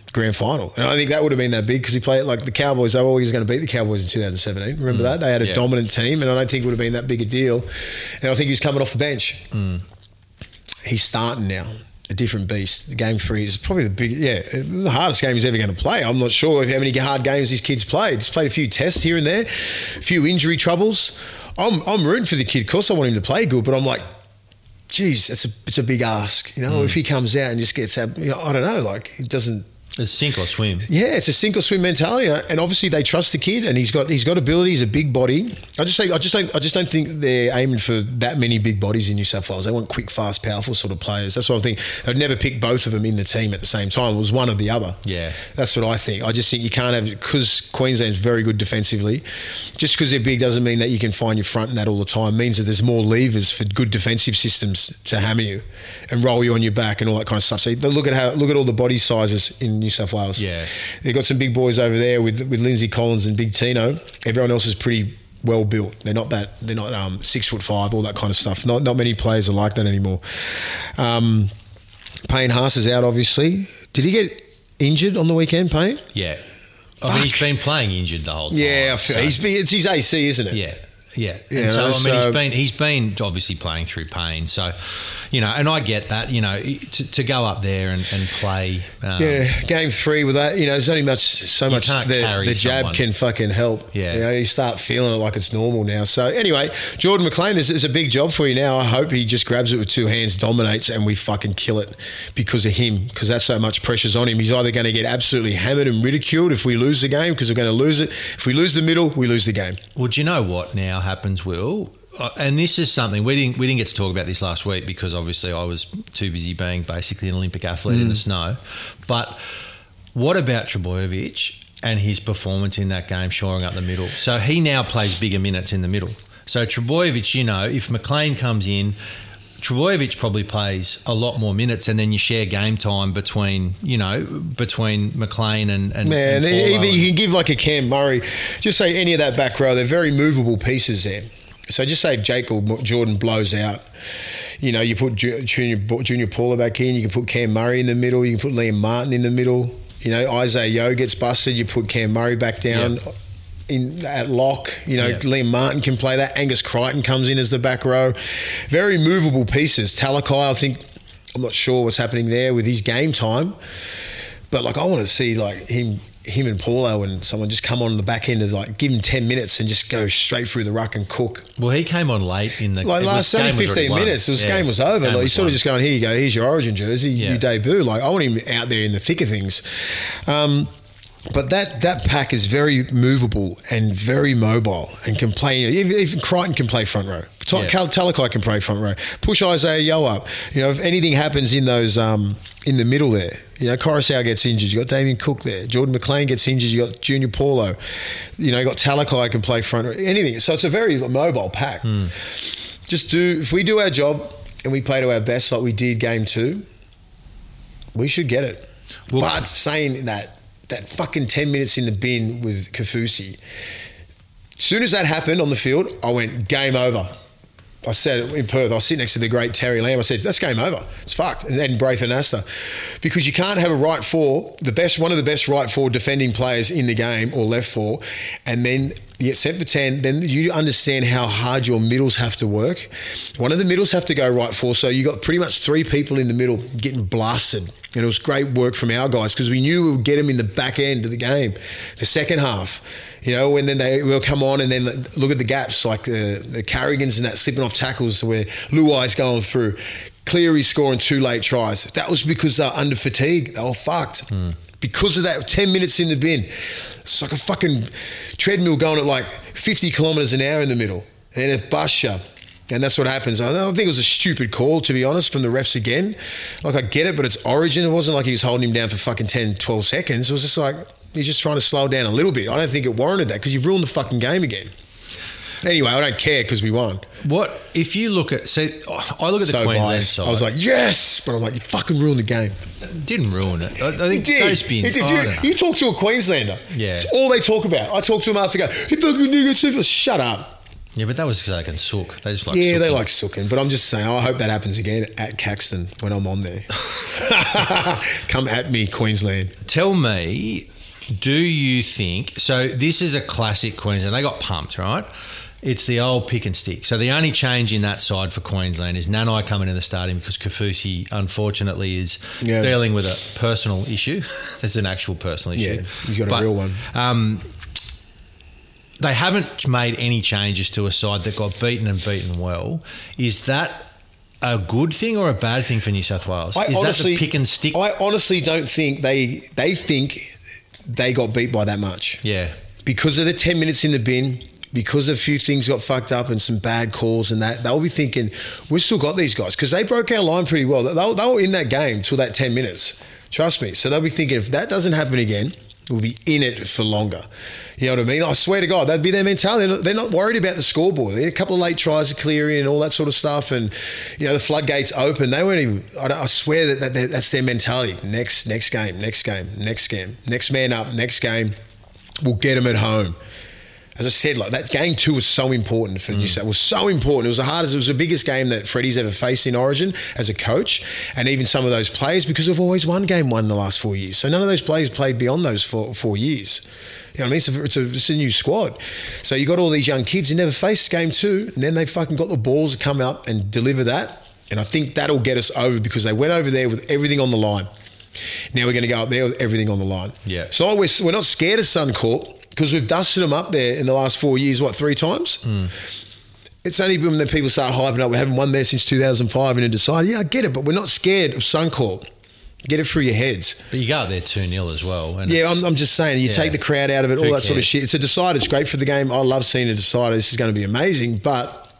grand final. And I think that would have been that big because he played like the Cowboys. They were always going to beat the Cowboys in 2017. Remember that? They had a dominant team, and I don't think it would have been that big a deal. And I think he was coming off the bench. He's starting now. A different beast. Game 3 is probably the hardest game he's ever going to play. I'm not sure how many hard games these kid's played. He's played a few tests here and there, a few injury troubles. I'm rooting for the kid. Of course I want him to play good, but I'm like, geez, it's a big ask. You know, if he comes out and just gets, you know, I don't know, like it doesn't... It's sink or swim. Yeah, it's a sink or swim mentality, and obviously they trust the kid, and he's got ability. He's a big body. I just don't think they're aiming for that many big bodies in New South Wales. They want quick, fast, powerful sort of players. That's what I think. I'd never pick both of them in the team at the same time. It was one or the other. Yeah, that's what I think. I just think you can't have, because Queensland's very good defensively. Just because they're big doesn't mean that you can find your front and that all the time. It means that there's more levers for good defensive systems to hammer you and roll you on your back and all that kind of stuff. So look at all the body sizes in New South Wales. Yeah, they've got some big boys over there with Lindsay Collins and Big Tino. Everyone else is pretty well built. They're not 6'5", all that kind of stuff. Not many players are like that anymore. Payne Haas is out, obviously. Did he get injured on the weekend, Payne? Yeah, I mean, he's been playing injured the whole time. Yeah, I feel so. It's his AC, isn't it? Yeah. Yeah, and yeah, he's been obviously playing through pain. So, you know, and I get that, you know, to go up there and play. Game 3 with that, you know, there's only so much the jab can fucking help. Yeah, you know, you start feeling it like it's normal now. So anyway, Jordan McLean is a big job for you now. I hope he just grabs it with two hands, dominates, and we fucking kill it because of him. Because that's so much pressure's on him. He's either going to get absolutely hammered and ridiculed if we lose the game, because we're going to lose it. If we lose the middle, we lose the game. Well, do you know what now happens, Will, and this is something we didn't get to talk about this last week because obviously I was too busy being basically an Olympic athlete in the snow. But what about Trebojevic and his performance in that game shoring up the middle? So he now plays bigger minutes in the middle. So Trebojevic, you know, if McLean comes in, Trebojevic probably plays a lot more minutes, and then you share game time between McLean and man, and even you can give like a Cam Murray, just say any of that back row. They're very movable pieces there. So just say Jake or Jordan blows out. You know, you put Junior Paulo back in. You can put Cam Murray in the middle. You can put Liam Martin in the middle. You know, Isaiah Yeo gets busted. You put Cam Murray back down. Yep. At lock, you know, yeah. Liam Martin can play that. Angus Crichton comes in as the back row. Very movable pieces. Talakai, I'm not sure what's happening there with his game time, but like I want to see like him and Paulo and someone just come on the back end and like give him 10 minutes and just go straight through the ruck and cook. Well, he came on late in the like last 15 minutes. The game was over. Game like he's sort of just going, here you go, here's your Origin jersey, your debut. Like I want him out there in the thick of things. But that pack is very movable and very mobile and can play. Even Crichton can play front row. Talakai can play front row. Push Isaiah Yeo up. You know, if anything happens in those in the middle there, you know, Coruscant gets injured. You got Damien Cook there. Jordan McLean gets injured. You got Junior Paulo. You know, you got Talakai can play front row. Anything. So it's a very mobile pack. Just if we do our job and we play to our best like we did game 2, we should get it. Well, but saying that. That fucking 10 minutes in the bin with Kafusi As soon as that happened on the field, I went, game over. I said in Perth, I was sitting next to the great Terry Lamb. I said, that's game over. It's fucked. And then Braithen Asta. Because you can't have a right four, one of the best right four defending players in the game, or left four, and then you get sent for 10, then you understand how hard your middles have to work. One of the middles have to go right four, so you got pretty much three people in the middle getting blasted. And it was great work from our guys because we knew we would get them in the back end of the game, the second half. You know, and then they will come on and then look at the gaps, like the Carrigans and that slipping off tackles where Luai's going through. Cleary scoring two late tries. That was because they're under fatigue. They were fucked. Mm. Because of that, 10 minutes in the bin. It's like a fucking treadmill going at like 50 kilometres an hour in the middle. And it busts you. And that's what happens. I think it was a stupid call, to be honest, from the refs again. Like, I get it, but it's Origin. It wasn't like he was holding him down for fucking 10, 12 seconds. It was just like, he's just trying to slow down a little bit. I don't think it warranted that because you've ruined the fucking game again. Anyway, I don't care because we won. What if you look at? See, I look at the so Queensland biased. Side. I was like, yes, but I'm like, you fucking ruined the game. Didn't ruin it. I think those bins. You talk to a Queenslander, yeah, it's all they talk about. I talk to him after, go, he fucking nigga, shut up. Yeah, but that was because they can sook. They just like sooking. Yeah, they like sooking. But I'm just saying, I hope that happens again at Caxton when I'm on there. Come at me, Queensland. Tell me, do you think – so this is a classic Queensland. They got pumped, right? It's the old pick and stick. So the only change in that side for Queensland is Nanai coming in the starting because Kaufusi, unfortunately, is dealing with a personal issue. That's an actual personal issue. Yeah, he's got a real one. They haven't made any changes to a side that got beaten well. Is that a good thing or a bad thing for New South Wales? Is that the pick and stick? I honestly don't think they think they got beat by that much. Yeah. Because of the 10 minutes in the bin, because a few things got fucked up and some bad calls and that, they'll be thinking, we've still got these guys. Because they broke our line pretty well. They were in that game till that 10 minutes. Trust me. So they'll be thinking, if that doesn't happen again, we'll be in it for longer. You know what I mean? I swear to God, that'd be their mentality. They're not worried about the scoreboard. They had a couple of late tries to Cleary and all that sort of stuff, and you know the floodgates open. They weren't even. I swear that's their mentality. Next game, next man up, next game. We'll get them at home. As I said, like that game 2 was so important for New South. It was so important. It was the hardest. It was the biggest game that Freddie's ever faced in Origin as a coach, and even some of those players, because we've always won game 1 the last 4 years. So none of those players played beyond those four years. You know what I mean? It's a new squad. So you got all these young kids who never faced game 2, and then they fucking got the balls to come up and deliver that. And I think that'll get us over because they went over there with everything on the line. Now we're going to go up there with everything on the line. Yeah. So we're not scared of Suncorp. Because we've dusted them up there in the last 4 years, 3 times? Mm. It's only been when people start hyping up, we haven't won there since 2005 and then decided, yeah, I get it, but we're not scared of Suncorp. Get it through your heads. But you go out there 2-0 as well. And yeah, I'm just saying, you take the crowd out of it, all that sort of shit. It's a decider. It's great for the game. I love seeing a decider. This is going to be amazing. But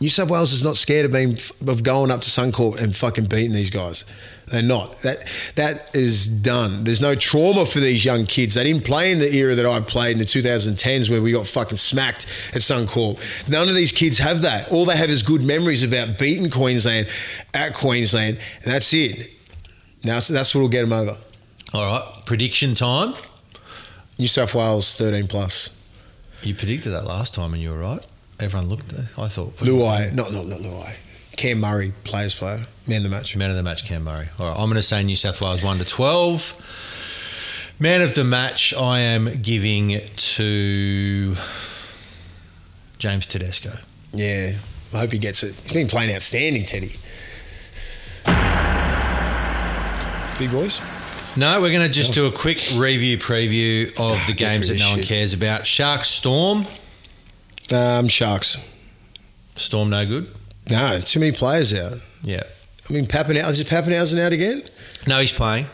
New South Wales is not scared of going up to Suncorp and fucking beating these guys. They're not. That is done. There's no trauma for these young kids. They didn't play in the era that I played in the 2010s where we got fucking smacked at Suncorp. None of these kids have that. All they have is good memories about beating Queensland at Queensland, and that's it. Now that's what'll get them over. All right, prediction time. New South Wales 13+. You predicted that last time, and you were right. Everyone looked. I thought Luai. Not Luai. Cam Murray, player's player, man of the match. Man of the match, Cam Murray. All right, I'm going to say New South Wales 1-12. Man of the match, I am giving to James Tedesco. Yeah, I hope he gets it. He's been playing outstanding, Teddy. Big boys. No, we're going to just do a quick review preview of the games that no one cares about. Sharks, Storm. Sharks. Storm, no good. No, too many players out. Yeah. I mean, Pappenhausen out again? No, he's playing.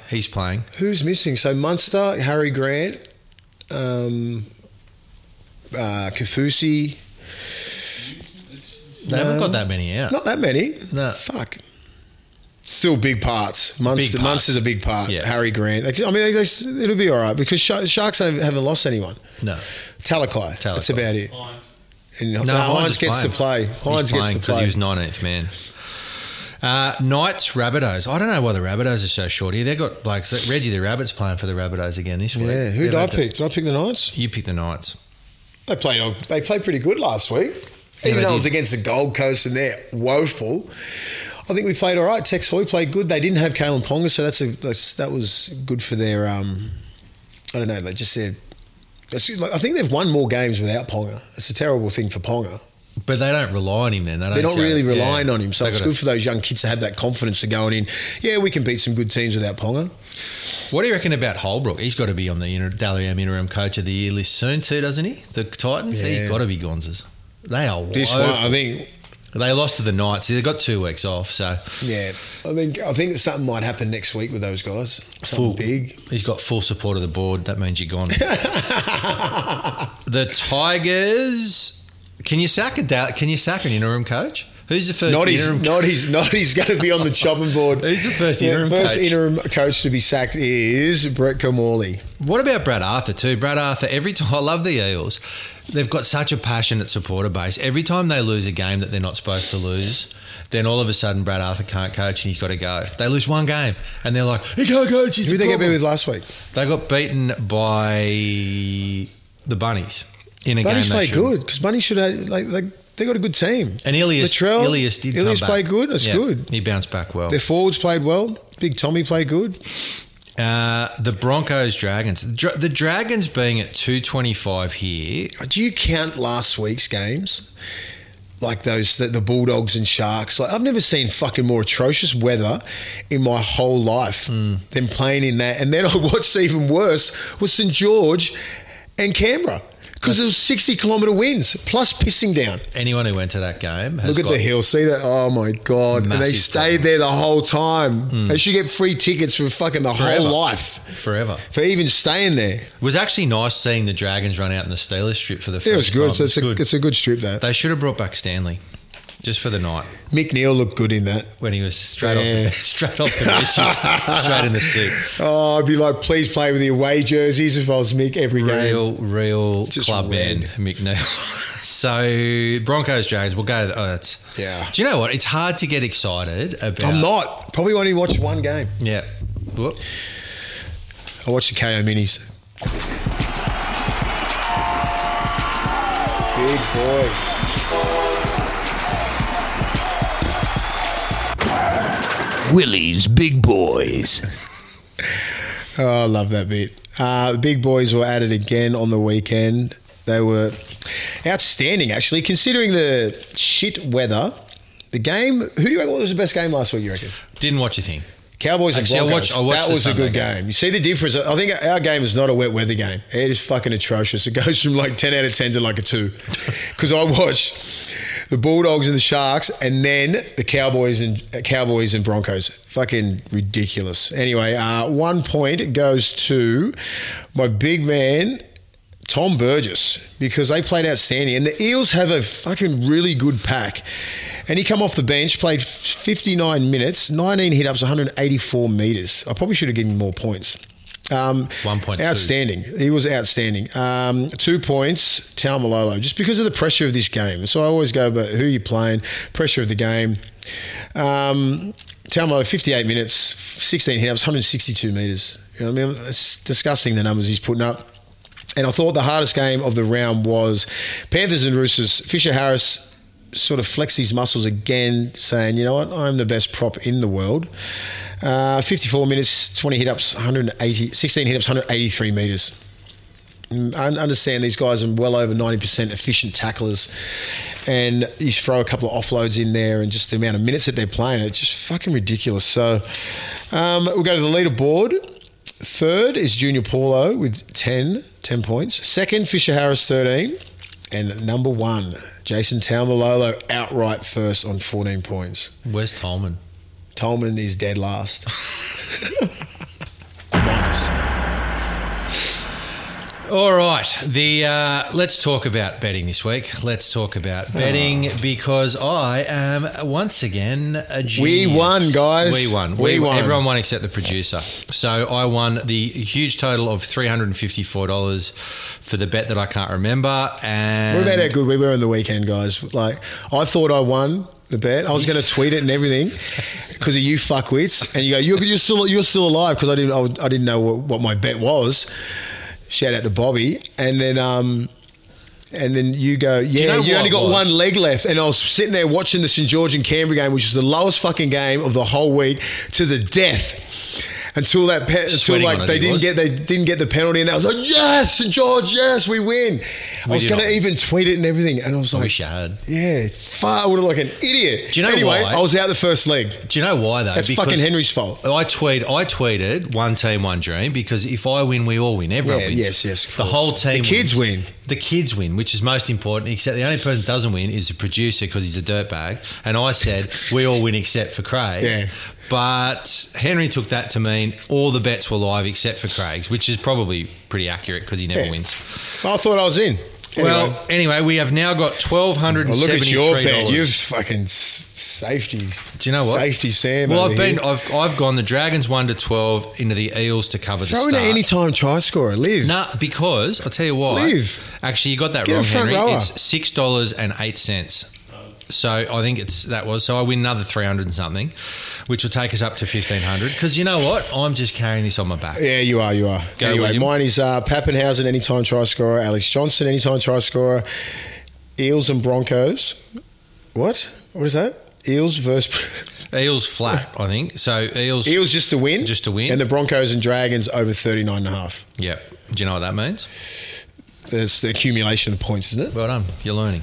Who's missing? So Munster, Harry Grant, Kaufusi. They haven't got that many out. Not that many. No. Fuck. Still big parts. Munster's a big part. Yeah. Harry Grant. I mean, it'll be all right because Sharks haven't lost anyone. No. Talakai. That's about it. No, Hines gets to play. Hines gets to play because he was 19th man. Knights, Rabbitohs. I don't know why the Rabbitohs are so short here. They've got blokes. Reggie the Rabbit's playing for the Rabbitohs again this week. Yeah, who did I pick? Did I pick the Knights? You picked the Knights. They played pretty good last week. Even though it was against the Gold Coast and they're woeful, I think we played all right. Tex Hoy played good. They didn't have Kalen Ponga, so that was good for their. I don't know. They just said. I think they've won more games without Ponga. It's a terrible thing for Ponga. But they don't rely on him then. They're not really relying on him. So it's good for those young kids to have that confidence of going in, yeah, we can beat some good teams without Ponga. What do you reckon about Holbrook? He's got to be on the Daly M Interim Coach of the Year list soon too, doesn't he? The Titans? Yeah. He's got to be Gonzas. They are woeful. This one, I think... They lost to the Knights. They've got 2 weeks off, so... Yeah. I think something might happen next week with those guys. Something big. He's got full support of the board. That means you're gone. The Tigers... Can you sack an interim coach? Who's the first interim coach? He's going to be on the chopping board. Who's the first interim coach? First interim coach to be sacked is Brett Camorley. What about Brad Arthur too? Brad Arthur, every time... I love the Eels. They've got such a passionate supporter base. Every time they lose a game that they're not supposed to lose, then all of a sudden Brad Arthur can't coach and he's got to go. They lose one game and they're like, he can't coach. Who did they get beat with last week? They got beaten by the Bunnies. Bunnies play good because Bunnies should have they got a good team. And Ilias did come back. Ilias played good. That's good. He bounced back well. Their forwards played well. Big Tommy played good. The Broncos, Dragons. The Dragons being at 225 here. Do you count last week's games? Like those, the Bulldogs and Sharks. Like, I've never seen fucking more atrocious weather in my whole life than playing in that. And then I watched even worse was St George and Canberra. Because it was 60-kilometre winds, plus pissing down. Anyone who went to that game has got the hill, see that? Oh, my God. And they stayed there the whole time. Mm. They should get free tickets for fucking the whole life. Forever. For even staying there. It was actually nice seeing the Dragons run out in the Steelers strip for the first time. It was good. It's a good strip, that. They should have brought back Stanley just for the night. Mick Neal looked good in that. When he was straight off the benches, straight in the suit. Oh, I'd be like, please play with the away jerseys if I was Mick every game. Real just club red. Man, Mick Neal. So, Broncos, Dragons, we'll go to yeah. Do you know what? It's hard to get excited about. I'm not. Probably only watched one game. Yeah. Whoop. I watched the KO Minis. Big boys. Willie's Big Boys. Oh, I love that bit. The Big Boys were at it again on the weekend. They were outstanding, actually, considering the shit weather. The game, who do you reckon was the best game last week, you reckon? Didn't watch a thing. Cowboys actually, and Broncos. I watched that was a good game. You see the difference? I think our game is not a wet weather game. It is fucking atrocious. It goes from like 10 out of 10 to like a 2. Because I watched... The Bulldogs and the Sharks, and then the Cowboys and Broncos. Fucking ridiculous. Anyway, 1 point goes to my big man, Tom Burgess, because they played outstanding. And the Eels have a fucking really good pack. And he come off the bench, played 59 minutes, 19 hit-ups, 184 metres. I probably should have given him more points. 1.2. Outstanding. He was outstanding. 2 points, Taumalolo, just because of the pressure of this game. So I always go about who you're playing, pressure of the game. Taumalolo, 58 minutes, 16 hit-ups, 162 metres. You know what I mean? It's disgusting the numbers he's putting up. And I thought the hardest game of the round was Panthers and Roosters. Fisher Harris sort of flexed his muscles again, saying, you know what, I'm the best prop in the world. 54 minutes, 20 hit-ups, 16 hit-ups, 183 metres. I understand these guys are well over 90% efficient tacklers, and you throw a couple of offloads in there and just the amount of minutes that they're playing, it's just fucking ridiculous. So we'll go to the leaderboard. Third is Junior Paulo with 10 points. Second, Fisher Harris, 13. And number one, Jason Taumalolo, outright first on 14 points. Where's Tolman? Tolman is dead last. All right. Let's talk about betting this week. Let's talk about betting because I am once again a genius. We won, guys. We won. Everyone won except the producer. So I won the huge total of $354 for the bet that I can't remember. And what about how good we were on the weekend, guys? Like, I thought I won the bet. I was going to tweet it and everything because of you fuckwits. And you go, you're still alive because I didn't know what my bet was. Shout out to Bobby. And then And then you go, yeah, you only got one leg left. And I was sitting there watching the St. George and Canberra game, which was the lowest fucking game of the whole week, to the death. Until that, they didn't get the penalty, and I was like, yes, St. George, yes, we win. I was going to even tweet it and everything, and I was like, I wish I had. Yeah, I would have like an idiot. Do you know why? I was out the first leg. Do you know why though? That's because fucking Henry's fault. I tweeted one team, one dream, because if I win, we all win. Everyone wins. Yes, the whole team. The kids win. The kids win, which is most important, except the only person that doesn't win is the producer because he's a dirtbag. And I said, we all win except for Craig. Yeah. But Henry took that to mean all the bets were live except for Craig's, which is probably pretty accurate because he never wins. I thought I was in. Anyway, we have now got $1,273. Look at your bet. You've fucking safeties. Do you know what? Safety Sam. Well, I've gone the Dragons 1-12 into the Eels to cover the start. Throw in an anytime try scorer. Live. Nah, because I'll tell you why. Live. Actually, you got that wrong, Henry. Rower. It's $6.08. So I think I win another 300 and something, which will take us up to 1,500. Because you know what? I'm just carrying this on my back. Yeah, you are. Go anyway, William. Mine is Pappenhausen, anytime try scorer. Alex Johnson, anytime try scorer. Eels and Broncos. What? What is that? Eels versus... Eels flat, I think. So Eels... Eels just to win. Just to win. And the Broncos and Dragons over 39.5. Yep. Do you know what that means? It's the accumulation of points, isn't it? Well done. You're learning.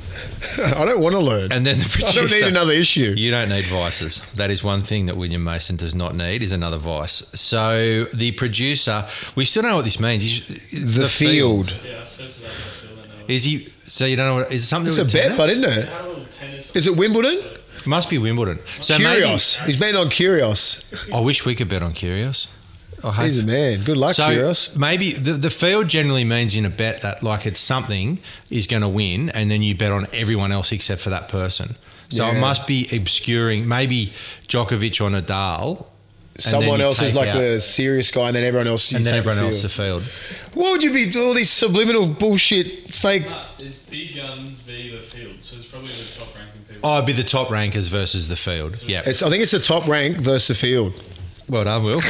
I don't want to learn. And then the producer... I don't need another issue. You don't need vices. That is one thing that William Mason does not need, is another vice. So the producer... We still don't know what this means. The field. Yeah, I searched that. I still don't know. Is he... So you don't know what... Is it something to do with tennis? It's a bet, but isn't it? Is it Wimbledon? It must be Wimbledon. So Kyrgios. He's been on Kyrgios. I wish we could bet on Kyrgios. He's a man. Good luck, Kyrgios. So maybe the field generally means in a bet that like it's something is going to win, and then you bet on everyone else except for that person. So it must be obscuring maybe Djokovic or Nadal. Someone else is like the serious guy, and then everyone else. And then everyone else the field. Why would you be doing all these subliminal bullshit fake? It's big guns v the field, so it's probably the top ranking people. Oh, it'd be the top rankers versus the field. So yeah, I think it's the top rank versus the field. Well done, Will.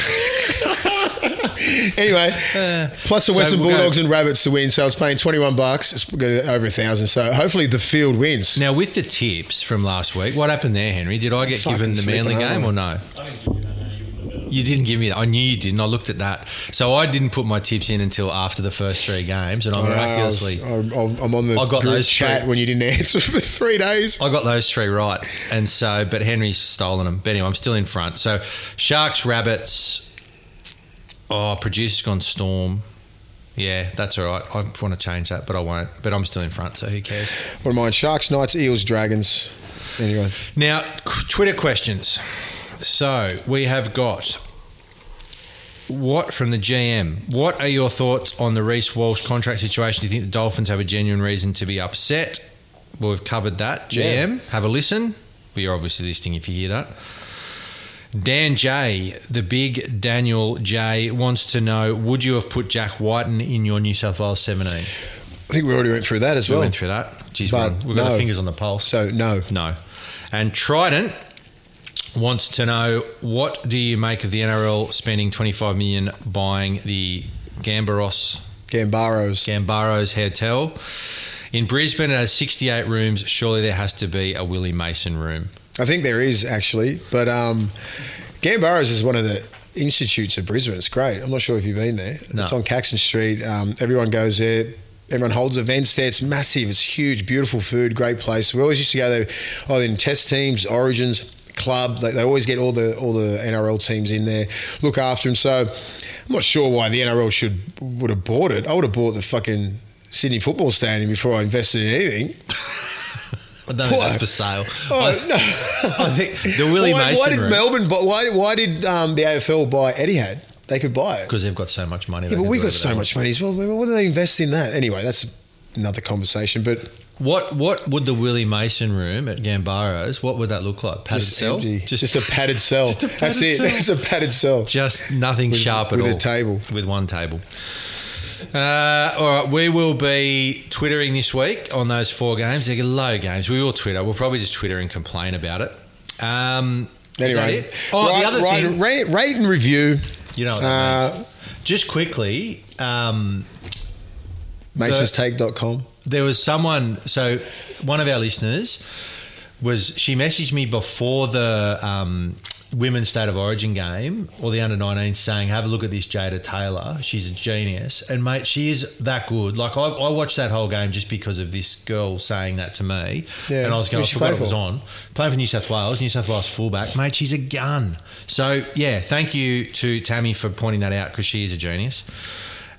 Anyway, plus the Western Bulldogs and Rabbits to win. So I was paying $21. It's going to over 1,000. So hopefully the field wins. Now, with the tips from last week, what happened there, Henry? Did I get given the Manly game or no? I didn't give you that. You didn't give me that. I knew you didn't. I looked at that. So I didn't put my tips in until after the first three games. And miraculously... I'm on the group chat when you didn't answer for 3 days. I got those three right. And so... But Henry's stolen them. But anyway, I'm still in front. So Sharks, Rabbits... Oh, producer's gone Storm. Yeah, that's all right. I want to change that, but I won't. But I'm still in front, so who cares? What am I? Sharks, Knights, Eels, Dragons. Anyway. Now, Twitter questions. So we have got... What from the GM? What are your thoughts on the Reece Walsh contract situation? Do you think the Dolphins have a genuine reason to be upset? Well, we've covered that. GM, have a listen. We are obviously listening if you hear that. Dan J, the big Daniel J, wants to know, would you have put Jack Whiten in your New South Wales 17? I think we already went through that as well. We went through that. Jeez, we've got the fingers on the pulse. So, no. No. And Trident wants to know, what do you make of the NRL spending $25 million buying the Gambaros Hotel? In Brisbane, it has 68 rooms. Surely there has to be a Willie Mason room. I think there is, actually. But Gambaros is one of the institutes of Brisbane. It's great. I'm not sure if you've been there. No. It's on Caxton Street. Everyone goes there. Everyone holds events there. It's massive. It's huge. Beautiful food. Great place. We always used to go there. Oh, then test teams, Origins, club. They always get all the NRL teams in there. Look after them. So I'm not sure why the NRL would have bought it. I would have bought the fucking Sydney Football Stadium before I invested in anything. I don't think that's for sale. I think the Willie Mason. Why did room. Melbourne buy? Why did the AFL buy Etihad? They could buy it because they've got so much money. Yeah, but we got so much money as well. Why do they invest in that? Anyway, that's another conversation. But what would the Willie Mason room at Gambaros? What would that look like? Padded just cell? Just a padded cell. Just a padded that's cell. It. It's a padded cell. Just nothing sharp at all. With a table. With one table. All right, we will be twittering this week on those four games. They're low games. We will Twitter. We'll probably just Twitter and complain about it. Anyway, is that it? Oh, the other thing, rate and review. You know what that means. Just quickly, Macestake.com. There was someone, so one of our listeners was, she messaged me before the Women's State of Origin game or the under-19s saying, have a look at this Jada Taylor. She's a genius. And, mate, she is that good. Like, I watched that whole game just because of this girl saying that to me. Yeah. And I was going, I forgot it was on. Playing for New South Wales fullback. Mate, she's a gun. So, yeah, thank you to Tammy for pointing that out because she is a genius.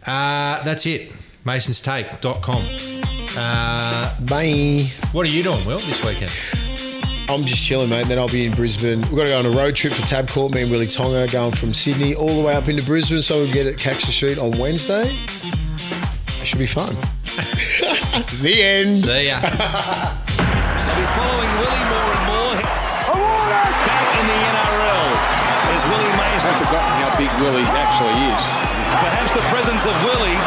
That's it. masonstake.com. Bye. What are you doing, Will, this weekend? I'm just chilling, mate. Then I'll be in Brisbane. We've got to go on a road trip for Tabcorp, me and Willie Tonga, going from Sydney all the way up into Brisbane, so we'll get at Cactus Shoot on Wednesday. It should be fun. The end. See ya. I'll be following Willie more and more. Back in the NRL as Willie Mason. I've forgotten how big Willie actually is. Perhaps the presence of Willie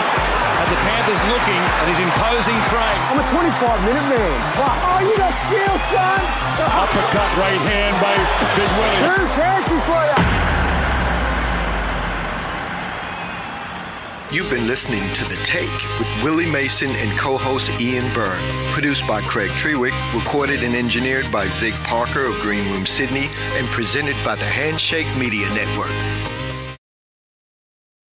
and the Panthers looking at his imposing frame. I'm a 25-minute man. Plus. Oh, you got skill, son! Uppercut right hand by Big Willie. Too fancy for you! You've been listening to The Take with Willie Mason and co-host Ian Byrne. Produced by Craig Trewick, recorded and engineered by Zig Parker of Green Room Sydney, and presented by the Handshake Media Network.